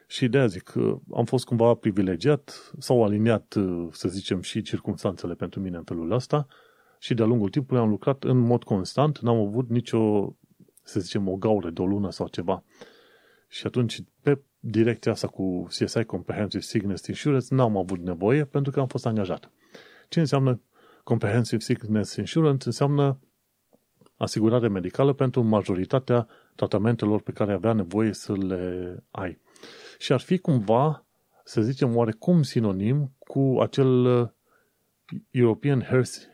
Și de-aia zic, am fost cumva privilegiat, s-au aliniat, să zicem, și circumstanțele pentru mine în felul ăsta și de-a lungul timpului am lucrat în mod constant, n-am avut nicio, să zicem, o gaură de o lună sau ceva. Și atunci, pe direcția asta cu CSI, Comprehensive Sickness Insurance, n-am avut nevoie pentru că am fost angajat. Ce înseamnă Comprehensive Sickness Insurance? Înseamnă asigurare medicală pentru majoritatea tratamentelor pe care avea nevoie să le ai. Și ar fi cumva, să zicem, oarecum sinonim cu acel European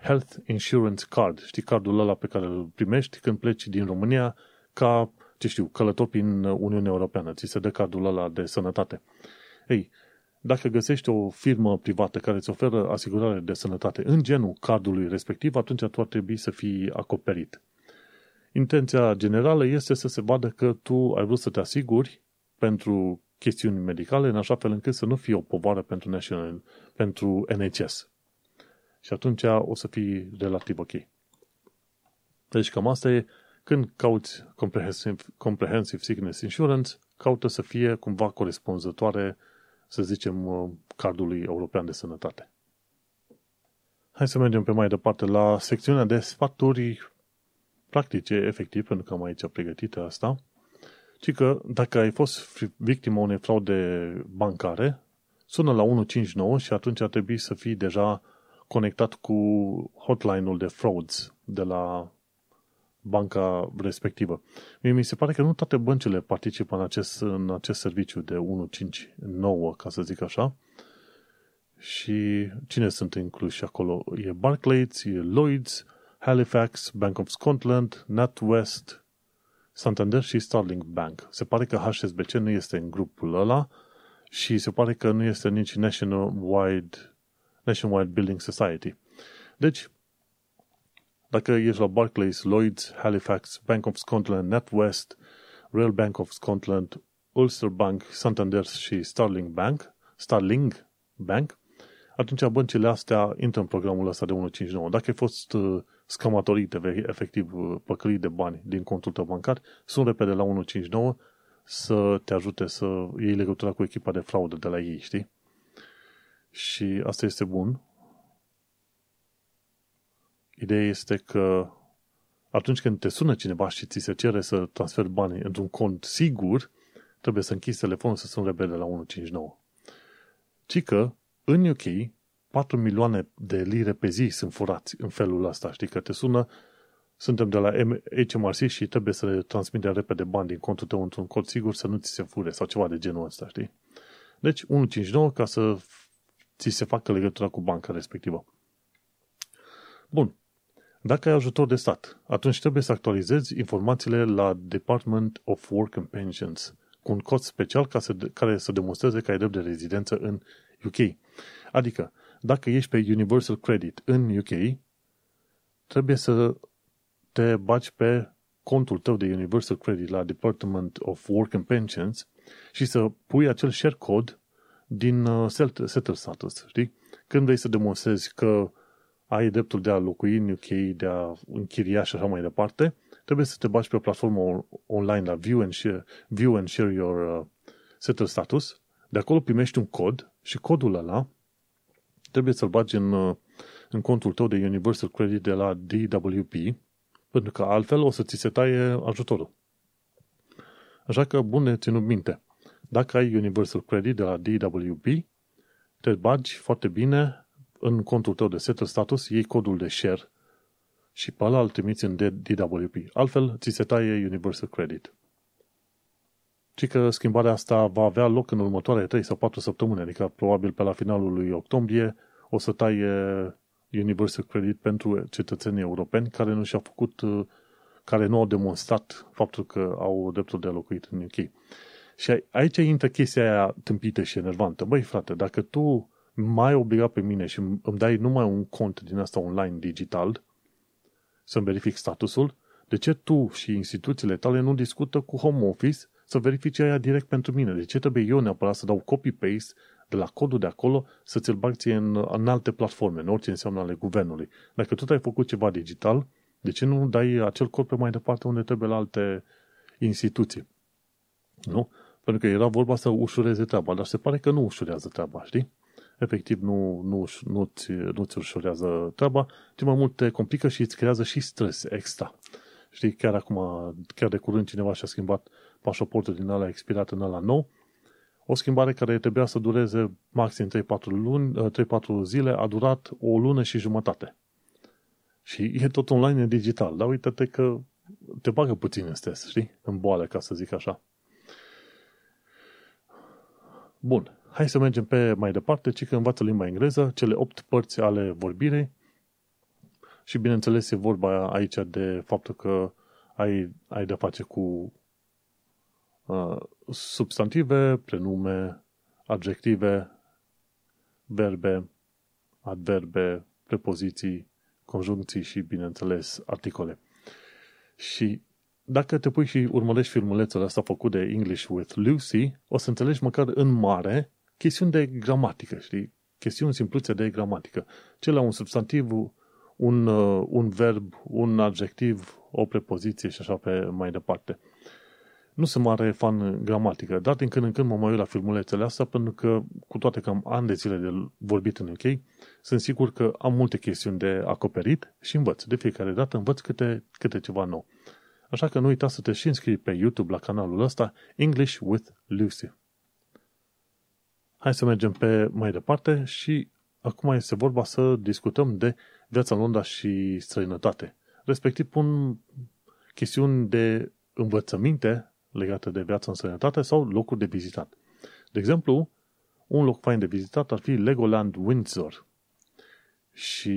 Health Insurance Card. Știi, cardul ăla pe care îl primești când pleci din România ca, ce știu, călător prin Uniunea Europeană. Ți se dă cardul ăla de sănătate. Ei, dacă găsești o firmă privată care îți oferă asigurare de sănătate în genul cardului respectiv, atunci tu ar trebui să fii acoperit. Intenția generală este să se vadă că tu ai vrut să te asiguri pentru chestiuni medicale, în așa fel încât să nu fie o povară pentru NHS. Și atunci o să fii relativ ok. Deci cam asta e, când cauți Comprehensive Sickness Insurance, caută să fie cumva corespunzătoare, să zicem, cardului european de sănătate. Hai să mergem pe mai departe la secțiunea de sfaturi practice, efectiv, pentru că am aici pregătită asta, ci că dacă ai fost victima unei fraude bancare, sună la 159 și atunci ar trebui să fii deja conectat cu hotline-ul de frauds de la banca respectivă. Mi se pare că nu toate băncile participă în acest serviciu de 159, ca să zic așa. Și cine sunt incluși acolo? E Barclays, e Lloyds, Halifax, Bank of Scotland, NatWest, Santander și Starling Bank. Se pare că HSBC nu este în grupul ăla și se pare că nu este nici Nationwide Building Society. Deci, dacă ești la Barclays, Lloyds, Halifax, Bank of Scotland, NatWest, Royal Bank of Scotland, Ulster Bank, Santander și Starling Bank, atunci băncile astea intră în programul ăsta de 159. Dacă ai fost scamatorite, efectiv păcălit de bani din contul tău bancar, sun repede la 159 să te ajute să iei legătura cu echipa de fraudă de la ei, știi? Și asta este bun. Ideea este că atunci când te sună cineva și ți se cere să transferi bani într-un cont sigur, trebuie să închizi telefonul să suni repede la 159. Ci că în UK 4 milioane de lire pe zi sunt furați în felul ăsta. Știi că te sună, suntem de la HMRC și trebuie să le transmitem repede bani din contul tău într-un cont sigur să nu ți se fure sau ceva de genul ăsta, știi? Deci 159 ca să ți se facă legătura cu banca respectivă. Bun. Dacă ai ajutor de stat, atunci trebuie să actualizezi informațiile la Department of Work and Pensions cu un cod special care să demonstreze că ai drept de rezidență în UK. Adică, dacă ești pe Universal Credit în UK, trebuie să te bagi pe contul tău de Universal Credit la Department of Work and Pensions și să pui acel share code din Settled Status, știi? Când vrei să demonstrezi că ai dreptul de a locui în UK, de a închiria și așa mai departe, trebuie să te bagi pe o platformă online la View and Share Your Settled Status. De acolo primești un cod și codul ăla trebuie să-l bagi în contul tău de Universal Credit de la DWP, pentru că altfel o să ți se taie ajutorul. Așa că, bune, ținut minte. Dacă ai Universal Credit de la DWP, te bagi foarte bine în contul tău de Settled Status, iei codul de share și pe ăla îl trimiți în DWP. Altfel, ți se taie Universal Credit. Și că schimbarea asta va avea loc în următoarele 3 sau 4 săptămâni, adică probabil pe la finalul lui octombrie o să taie Universal Credit pentru cetățenii europeni care nu și-au făcut, care nu au demonstrat faptul că au dreptul de a locuit în UK. Și aici intră chestia aia tâmpită și enervantă. Băi, frate, dacă tu m-ai obligat pe mine și îmi dai numai un cont din asta online digital să-mi verific statusul, de ce tu și instituțiile tale nu discută cu Home Office să verifice aia direct pentru mine? De ce trebuie eu neapărat să dau copy-paste de la codul de acolo să ți-l bag ție în alte platforme, în orice înseamnă ale guvernului? Dacă tu ai făcut ceva digital, de ce nu dai acel cod pe mai departe unde trebuie la alte instituții? Nu? Pentru că era vorba să ușureze treaba, dar se pare că nu ușurează treaba, știi? Efectiv, nu-ți ușurează treaba, ci mai mult te complică și îți creează și stres extra. Știi, chiar acum, chiar de curând cineva și-a schimbat pașaportul din ala expirat în ala nou, o schimbare care trebuia să dureze maxim 3-4 zile, a durat 1 lună și jumătate. Și e tot online, e digital, dar uite-te că te bagă puțin în stres, știi? În boală, ca să zic așa. Bun, hai să mergem pe mai departe, ci că învață limba engleză, cele 8 părți ale vorbirei și, bineînțeles, e vorba aici de faptul că ai de-a face cu substantive, prenume, adjective, verbe, adverbe, prepoziții, conjuncții și, bineînțeles, articole. Și Dacă te pui și urmărești filmulețul ăsta făcut de English with Lucy, o să înțelegi măcar în mare chestiuni de gramatică, știi? Chestiuni simpluțe de gramatică. Ce la un substantiv, un verb, un adjectiv, o prepoziție și așa pe mai departe. Nu sunt mare fan gramatică, dar din când în când mă mai uit la filmulețele astea, pentru că, cu toate că am ani de zile de vorbit în UK, sunt sigur că am multe chestiuni de acoperit și învăț. De fiecare dată învăț câte ceva nou. Așa că nu uita să te și înscrii pe YouTube la canalul ăsta English with Lucy. Hai să mergem pe mai departe și acum este vorba să discutăm de viața în Londra și străinătate. Respectiv pun chestiuni de învățăminte legate de viața în străinătate sau locuri de vizitat. De exemplu, un loc fain de vizitat ar fi Legoland Windsor. Și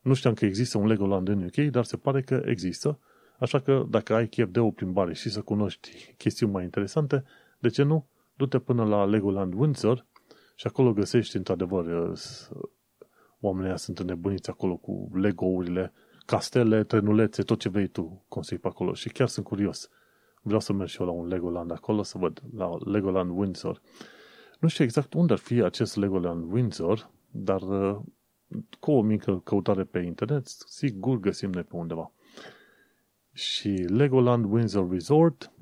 nu știam că există un Legoland în UK, dar se pare că există. Așa că dacă ai chef de o plimbare și să cunoști chestiuni mai interesante, de ce nu? Du-te până la Legoland Windsor și acolo găsești, într-adevăr, oamenii sunt nebuniți acolo cu Lego-urile, castele, trenulețe, tot ce vrei tu construi pe acolo. Și chiar sunt curios. Vreau să merg și eu la un Legoland acolo, să văd, la Legoland Windsor. Nu știu exact unde ar fi acest Legoland Windsor, dar cu o mică căutare pe internet, sigur găsim noi pe undeva. Și Legoland Windsor Resort.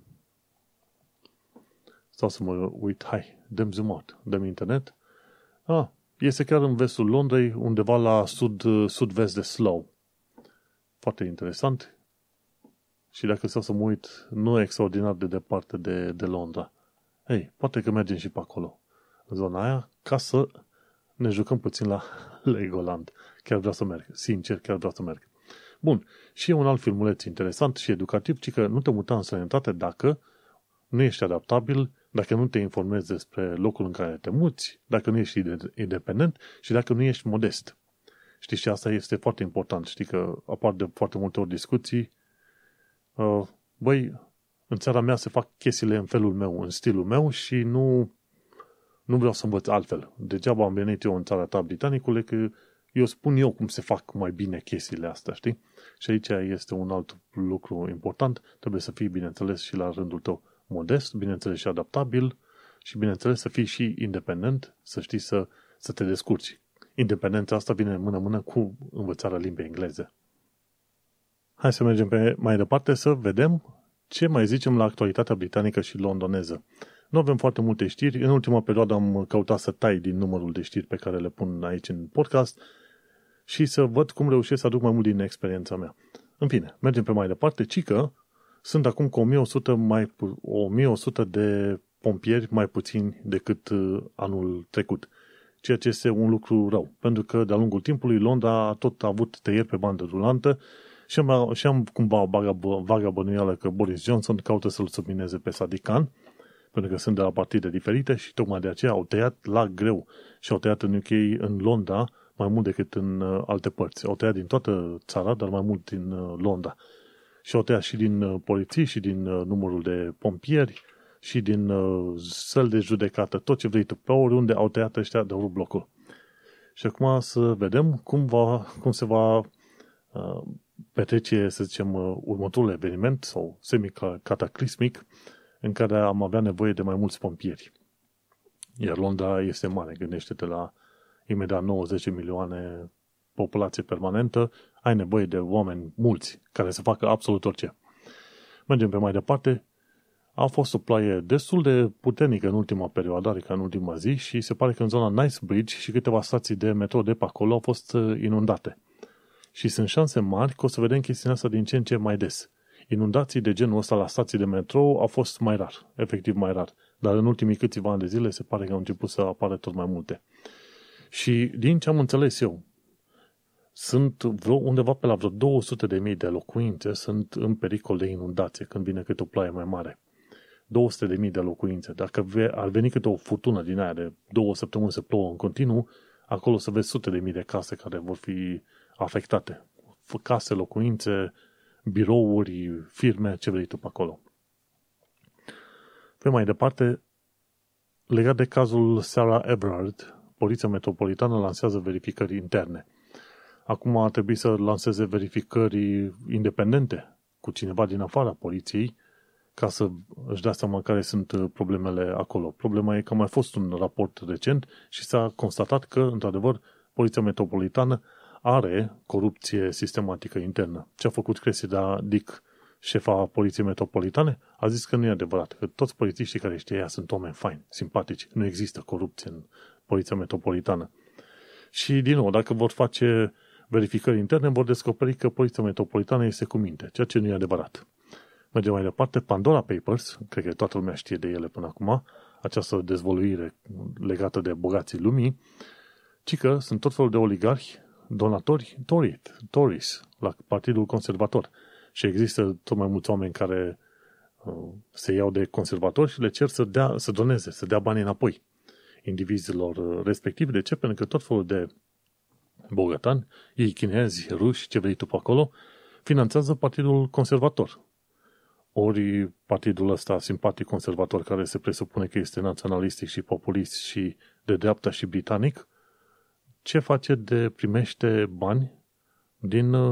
Stau să mă uit, hai, dăm zoom out, dăm internet. Este chiar în vestul Londrei, undeva la sud-vest de Slough. Foarte interesant. Și dacă stau să mă uit, nu e extraordinar de departe de Londra. Ei, poate că mergem și pe acolo, în zona aia, ca să ne jucăm puțin la Legoland. Chiar vreau să merg, sincer, chiar vreau să merg. Bun, și e un alt filmuleț interesant și educativ, ci că nu te muta în străinătate dacă nu ești adaptabil, dacă nu te informezi despre locul în care te muți, dacă nu ești independent și dacă nu ești modest. Știi, și asta este foarte important. Știi că apar de foarte multe ori discuții. Băi, în țara mea se fac chestiile în felul meu, în stilul meu și nu vreau să învăț altfel. Degeaba am venit eu în țara ta, britanicule, că eu spun eu cum se fac mai bine chestiile astea, știi? Și aici este un alt lucru important. Trebuie să fii, bineînțeles, și la rândul tău modest, bineînțeles și adaptabil și, bineînțeles, să fii și independent, să știi să te descurci. Independența asta vine mână-mână cu învățarea limbii engleze. Hai să mergem pe mai departe să vedem ce mai zicem la actualitatea britanică și londoneză. Nu avem foarte multe știri. În ultima perioadă am căutat să tai din numărul de știri pe care le pun aici în podcast și să văd cum reușesc să aduc mai mult din experiența mea. În fine, mergem pe mai departe, ci că sunt acum cu 1100 de pompieri mai puțini decât anul trecut, ceea ce este un lucru rău, pentru că de-a lungul timpului Londra a tot avut tăieri pe bandă rulantă și am cumva vaga bănuială că Boris Johnson caută să-l submineze pe Sadik Khan, pentru că sunt de la partide diferite și tocmai de aceea au tăiat la greu și au tăiat în UK, în Londra, mai mult decât în alte părți. Au tăiat din toată țara, dar mai mult din Londra. Și au tăiat și din poliții, și din numărul de pompieri, și din săli de judecată, tot ce vrei tu, pe oriunde au tăiat ăștia de urât blocul. Și acum să vedem cum se va petrece, să zicem, următorul eveniment, sau semicataclismic, în care am avea nevoie de mai mulți pompieri. Iar Londra este mare, gândește-te la imediat 90 milioane populație permanentă, ai nevoie de oameni mulți care să facă absolut orice. Mergem pe mai departe. A fost o ploaie destul de puternică în ultima perioadă, adică în ultima zi, și se pare că în zona Knightsbridge și câteva stații de metro de pe acolo au fost inundate. Și sunt șanse mari că o să vedem chestiunea asta din ce în ce mai des. Inundații de genul ăsta la stații de metrou au fost mai rar, efectiv mai rar. Dar în ultimii câțiva ani de zile se pare că au început să apară tot mai multe. Și din ce am înțeles eu, sunt undeva pe la vreo 200.000 de locuințe sunt în pericol de inundație când vine câte o ploaie mai mare. 200.000 de locuințe. Dacă ar veni câte o furtună din aia de 2 săptămâni să plouă în continuu, acolo să vezi 100.000 de case care vor fi afectate. Case, locuințe, birouri, firme, ce vrei tu pe acolo. Pe mai departe, legat de cazul Sarah Everard, Poliția Metropolitană lansează verificări interne. Acum ar trebui să lanseze verificări independente cu cineva din afara poliției ca să își dea seama care sunt problemele acolo. Problema e că a mai fost un raport recent și s-a constatat că, într-adevăr, Poliția Metropolitană are corupție sistematică internă. Ce a făcut Cressida Dick, șefa Poliției Metropolitane, a zis că nu e adevărat, că toți polițiștii care știe ea sunt oameni faini, simpatici, nu există corupție în Poliția Metropolitană. Și, din nou, dacă vor face verificări interne, vor descoperi că Poliția Metropolitană este cu minte, ceea ce nu e adevărat. Mergem mai departe, Pandora Papers, cred că toată lumea știe de ele până acum, această dezvăluire legată de bogații lumii, ci că sunt tot felul de oligarhi, donatori, Tories, la Partidul Conservator. Și există tot mai mulți oameni care se iau de conservatori și le cer să doneze, să dea bani înapoi indivizilor respectivi. De ce? Pentru că tot felul de bogătani, ei chinezi, ruși, ce vrei tu pe acolo, finanțează Partidul Conservator. Ori partidul ăsta simpatic conservator, care se presupune că este naționalistic și populist și de dreapta și britanic, ce face de primește bani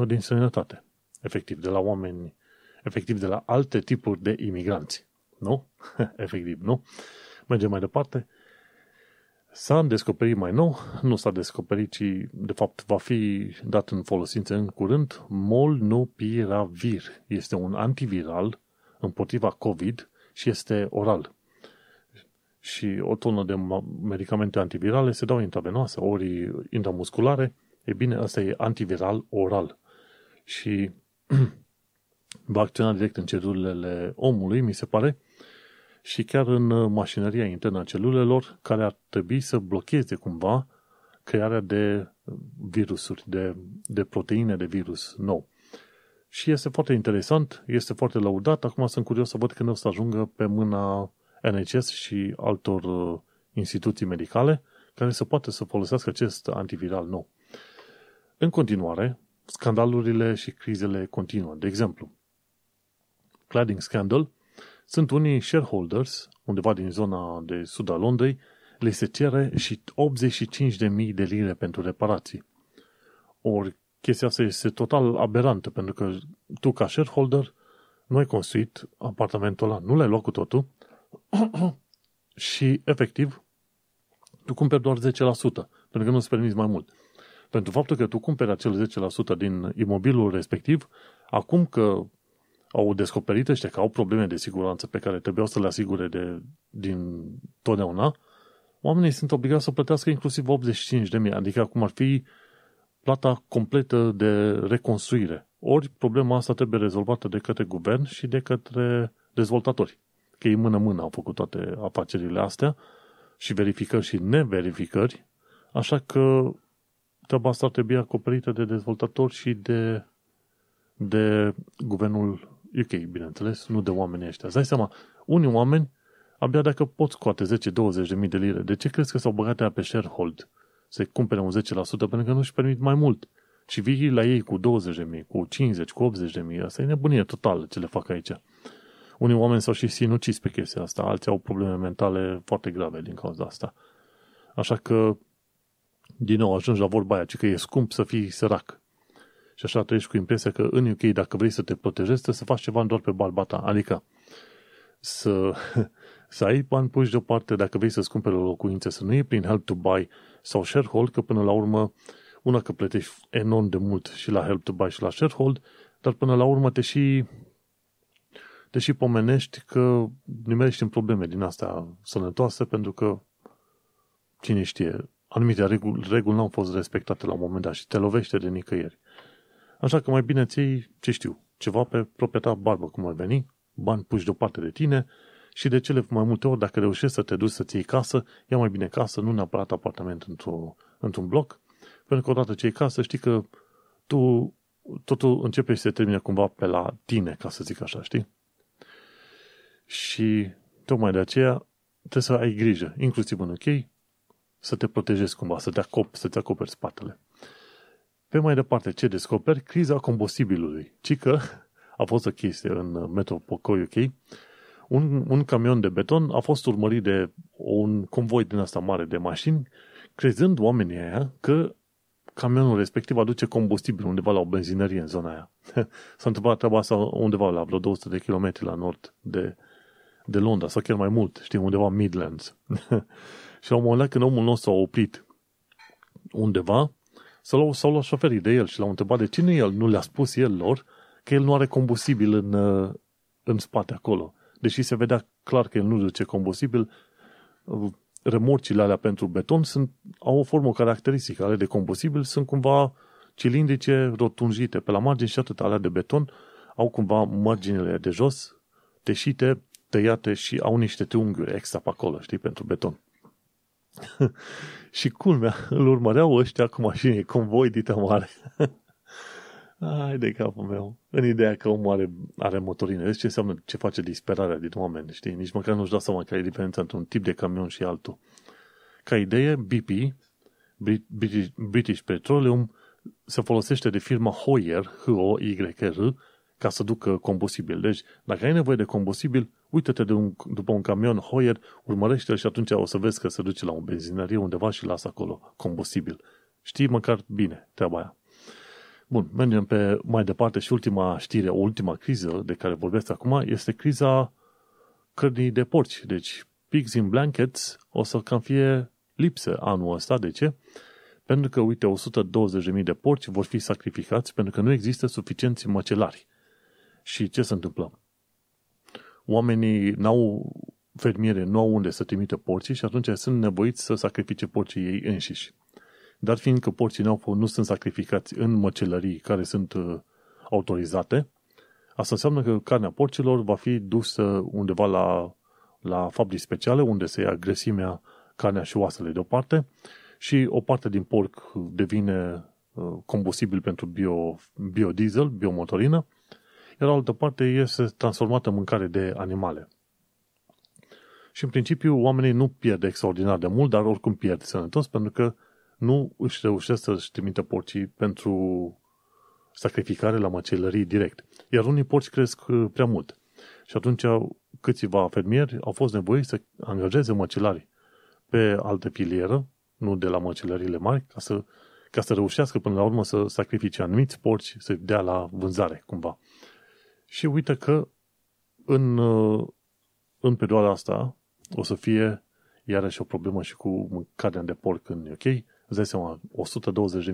din străinătate? Efectiv, de la oameni, efectiv de la alte tipuri de imigranți. Nu? Efectiv, nu? Mergem mai departe. S-a descoperit mai nou, nu s-a descoperit, ci de fapt va fi dat în folosință în curând, molnupiravir. Este un antiviral împotriva COVID și este oral. Și o tonă de medicamente antivirale se dau intravenoasă, ori intramusculare. E bine, ăsta e antiviral oral. Și va acționa direct în celulele omului, mi se pare, și chiar în mașinăria internă a celulelor, care ar trebui să blocheze cumva crearea de virusuri, de proteine de virus nou. Și este foarte interesant, este foarte lăudat. Acum sunt curios să văd când o să ajungă pe mâna NHS și altor instituții medicale care să poată să folosească acest antiviral nou. În continuare, scandalurile și crizele continuă. De exemplu, cladding scandal, sunt unii shareholders, undeva din zona de sud a Londrei, le se cere și 85.000 de lire pentru reparații. Ori chestia asta este total aberantă, pentru că tu ca shareholder nu ai construit apartamentul ăla, nu l-ai luat cu totul și efectiv tu cumperi doar 10%, pentru că nu-ți permiți mai mult. Pentru faptul că tu cumperi acel 10% din imobilul respectiv, acum că au descoperit ăștia că au probleme de siguranță pe care trebuiau să le asigure din totdeauna, oamenii sunt obligați să plătească inclusiv 85.000, adică acum ar fi plata completă de reconstruire. Ori problema asta trebuie rezolvată de către guvern și de către dezvoltatori, că ei mână-mână au făcut toate afacerile astea și verificări și neverificări, așa că treaba asta ar trebui acoperită de dezvoltatori și de guvernul UK, bineînțeles, nu de oamenii ăștia. Îți dai seama, unii oameni, abia dacă pot scoate 10-20.000 de lire, de ce crezi că s-au băgat aia pe sharehold? Se cumpere un 10% pentru că nu-și permit mai mult. Și vii la ei cu 20.000, cu 50, cu 80.000, asta e nebunie totală ce le fac aici. Unii oameni s-au și sinucis pe chestia asta, alții au probleme mentale foarte grave din cauza asta. Așa că, din nou, ajungi la vorba aia, ci că e scump să fii sărac. Și așa treci cu impresia că în UK, dacă vrei să te protejezi, trebuie să faci ceva doar pe balbata. Adică să ai bani puși deoparte dacă vrei să-ți cumperi o locuință, să nu iei prin help to buy sau sharehold, că până la urmă, una că plătești enorm de mult și la help to buy și la sharehold, dar până la urmă te și pomenești că nimerești în probleme din astea sănătoase, pentru că cine știe, anumite reguli nu au fost respectate la un moment dat și te lovește de nicăieri. Așa că mai bine îți iei, ce știu, ceva pe propria ta barbă, cum ar veni, bani puși deoparte de tine și de cele mai multe ori, dacă reușești să te duci să-ți iei casă, ia mai bine casă, nu neapărat apartament într-un bloc, pentru că odată ce iei casă, știi că tu totul începe și se termine cumva pe la tine, ca să zic așa, știi? Și tocmai de aceea trebuie să ai grijă, inclusiv în UK, să te protejezi cumva, să-ți acoperi spatele. Pe mai departe, ce descoperi? Criza combustibilului. Ci că a fost o chestie în Metropoco UK. Un camion de beton a fost urmărit de un convoi din asta mare de mașini, crezând oamenii aia că camionul respectiv aduce combustibil undeva la o benzinărie în zona aia. S-a întâmplat treaba asta undeva la vreo 200 de kilometri la nord de Londra, sau chiar mai mult, știi, undeva Midlands. Și la un moment dat, când omul nostru a oprit undeva, s-au luat șoferii de el și l-au întrebat de cine el, nu le-a spus el lor că el nu are combustibil în spate acolo. Deși se vedea clar că el nu duce combustibil, remorcile alea pentru beton au o formă caracteristică, ale de combustibil sunt cumva cilindrice, rotunjite pe la margini și atât, alea de beton au cumva marginile de jos, teșite, tăiate și au niște triunghiuri extra pe acolo, știi, pentru beton. Și culmea, îl urmăreau ăștia cu mașini, convoi dită mare. Ai de capul meu. În ideea că omul are motorină. Deci ce înseamnă, ce face disperarea din oameni, știi? Nici măcar nu-și dau seama care e diferența între un tip de camion și altul. Ca idee, BP, British Petroleum, se folosește de firma Hoyer, H-O-Y-R, ca să ducă combustibil. Deci, dacă ai nevoie de combustibil, uită-te după un camion Hoyer, urmărește-l și atunci o să vezi că se duce la o benzinărie undeva și lasă acolo combustibil. Știi măcar bine treaba aia. Bun, mergem pe mai departe și ultima știre, ultima criză de care vorbesc acum este criza cărnii de porci. Deci, pigs in blankets o să cam fie lipsă anul ăsta. De ce? Pentru că, uite, 120.000 de porci vor fi sacrificați pentru că nu există suficienți măcelari. Și ce se întâmplă? Oamenii fermiere nu au unde să trimită porcii și atunci sunt nevoiți să sacrifice porcii ei înșiși. Dar fiindcă porcii nu sunt sacrificați în măcelării care sunt autorizate, asta înseamnă că carnea porcilor va fi dusă undeva la fabrici speciale, unde se ia grăsimea, carnea și oasele deoparte și o parte din porc devine combustibil pentru biodiesel, biomotorină, iar altă parte este transformată în mâncare de animale. Și în principiu oamenii nu pierd extraordinar de mult, dar oricum pierd sănătos pentru că nu își reușesc să-și trimită porcii pentru sacrificare la măcelării direct. Iar unii porci cresc prea mult. Și atunci câțiva fermieri au fost nevoiți să angajeze măcelari pe altă filieră, nu de la măcelările mari, ca să reușească până la urmă să sacrifice anumiți porci, să-i dea la vânzare, cumva. Și uite că în perioada asta o să fie iarăși o problemă și cu carnea de porc în UK. Îți dai seama,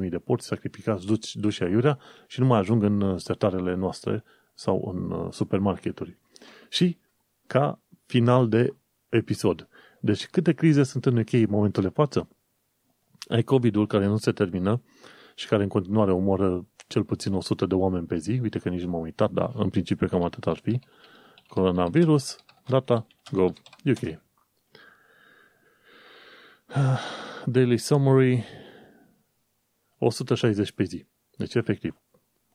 120.000 de porci sacrificați, duși aiurea și nu mai ajung în sertarele noastre sau în supermarketuri. Și ca final de episod. Deci câte crize sunt în UK în momentul de față? Ai COVID-ul care nu se termină și care în continuare omoară cel puțin 100 de oameni pe zi. Uite că nici nu m-am uitat, dar în principiu cam atât ar fi. Coronavirus, data, go, UK. Daily Summary, 160 pe zi. Deci, efectiv,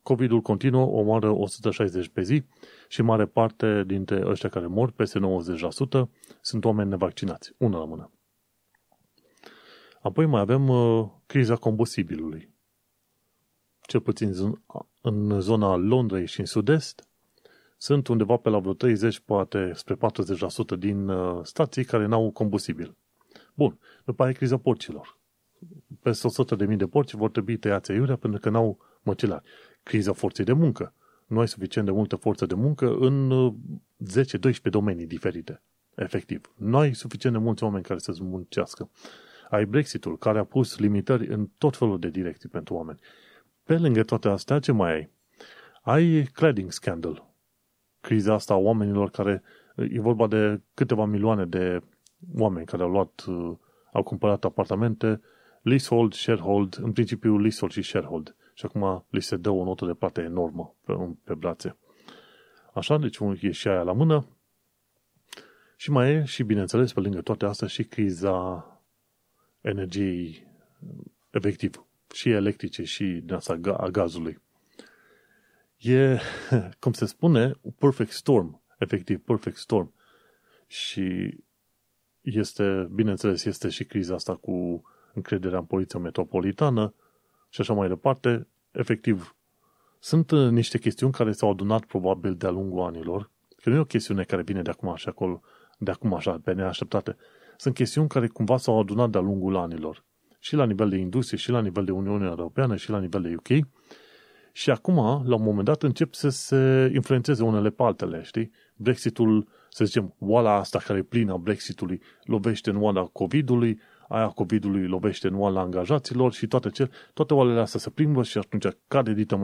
COVID-ul continuă, omoară 160 pe zi și mare parte dintre ăștia care mor, peste 90%, sunt oameni nevaccinați. Una la mână. Apoi mai avem criza combustibilului. Cel puțin în zona Londrei și în sud-est, sunt undeva pe la vreo 30, poate spre 40% din stații care n-au combustibil. Bun, după aia e criza porcilor. Peste 100.000 de porci vor trebui tăiați aiurea pentru că n-au măcelari. Criza forței de muncă. Nu ai suficient de multă forță de muncă în 10-12 domenii diferite. Efectiv. Nu ai suficient de mulți oameni care să-ți muncească. Ai Brexit-ul, care a pus limitări în tot felul de direcții pentru oameni. Pe lângă toate astea, ce mai ai? Ai cladding scandal. Criza asta a oamenilor care... E vorba de câteva milioane de oameni care au cumpărat apartamente, leasehold, sharehold, în principiu leasehold și sharehold. Și acum li se dă o notă de plată enormă pe brațe. Așa, deci e și aia la mână. Și mai e, și bineînțeles, pe lângă toate astea, și criza energiei, efectiv, și electrice, și din asta a gazului. E, cum se spune, perfect storm, efectiv, perfect storm. Și este, bineînțeles, este și criza asta cu încrederea în poliția metropolitană și așa mai departe. Efectiv, sunt niște chestiuni care s-au adunat probabil de-a lungul anilor, că nu e o chestiune care vine de acum așa acolo, de acum așa, pe neașteptate. Sunt chestiuni care cumva s-au adunat de-a lungul anilor și la nivel de industrie, și la nivel de Uniunea Europeană, și la nivel de UK. Și acum, la un moment dat, încep să se influențeze unele pe altele, știi? Brexitul, să zicem, oala asta care e plină Brexitului lovește în oala COVID-ului, aia COVID-ului lovește în oala angajaților și toate oalele astea se plimbă și atunci cade dită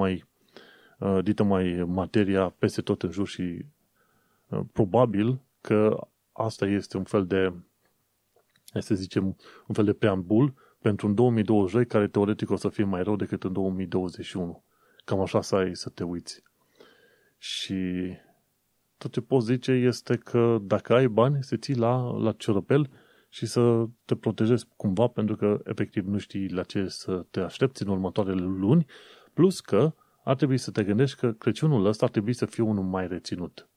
mai materia peste tot în jur și probabil că asta este un fel de, să zicem, un fel de preambul pentru un 2022 care teoretic o să fie mai rău decât în 2021. Cam așa să te uiți. Și tot ce poți zice este că dacă ai bani, să ții la ciorăpel și să te protejezi cumva, pentru că efectiv nu știi la ce să te aștepți în următoarele luni, plus că ar trebui să te gândești că Crăciunul ăsta ar trebui să fie unul mai reținut.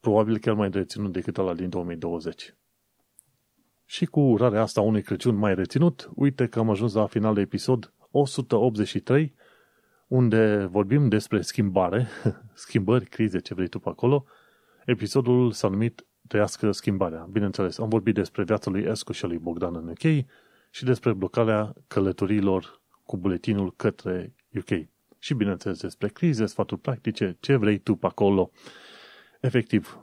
Probabil chiar mai reținut decât ăla din 2020. Și cu urarea asta unui Crăciun mai reținut, uite că am ajuns la final de episod 183, unde vorbim despre schimbări, crize, ce vrei tu pe acolo. Episodul s-a numit Trăiască schimbarea. Bineînțeles, am vorbit despre viața lui Escu și lui Bogdan în UK și despre blocarea călătoriilor cu buletinul către UK. Și bineînțeles despre crize, sfaturi practice, ce vrei tu pe acolo. Efectiv,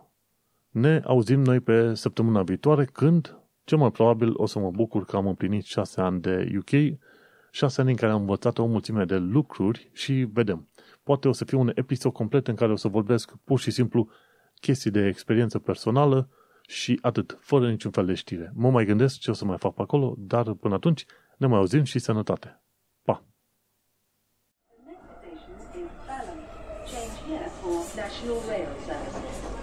ne auzim noi pe săptămâna viitoare, când cel mai probabil o să mă bucur că am împlinit 6 ani de UK, 6 ani în care am învățat o mulțime de lucruri și vedem. Poate o să fie un episod complet în care o să vorbesc pur și simplu chestii de experiență personală și atât, fără niciun fel de știre. Mă mai gândesc ce o să mai fac pe acolo, dar până atunci ne mai auzim și sănătate! National Rail Services.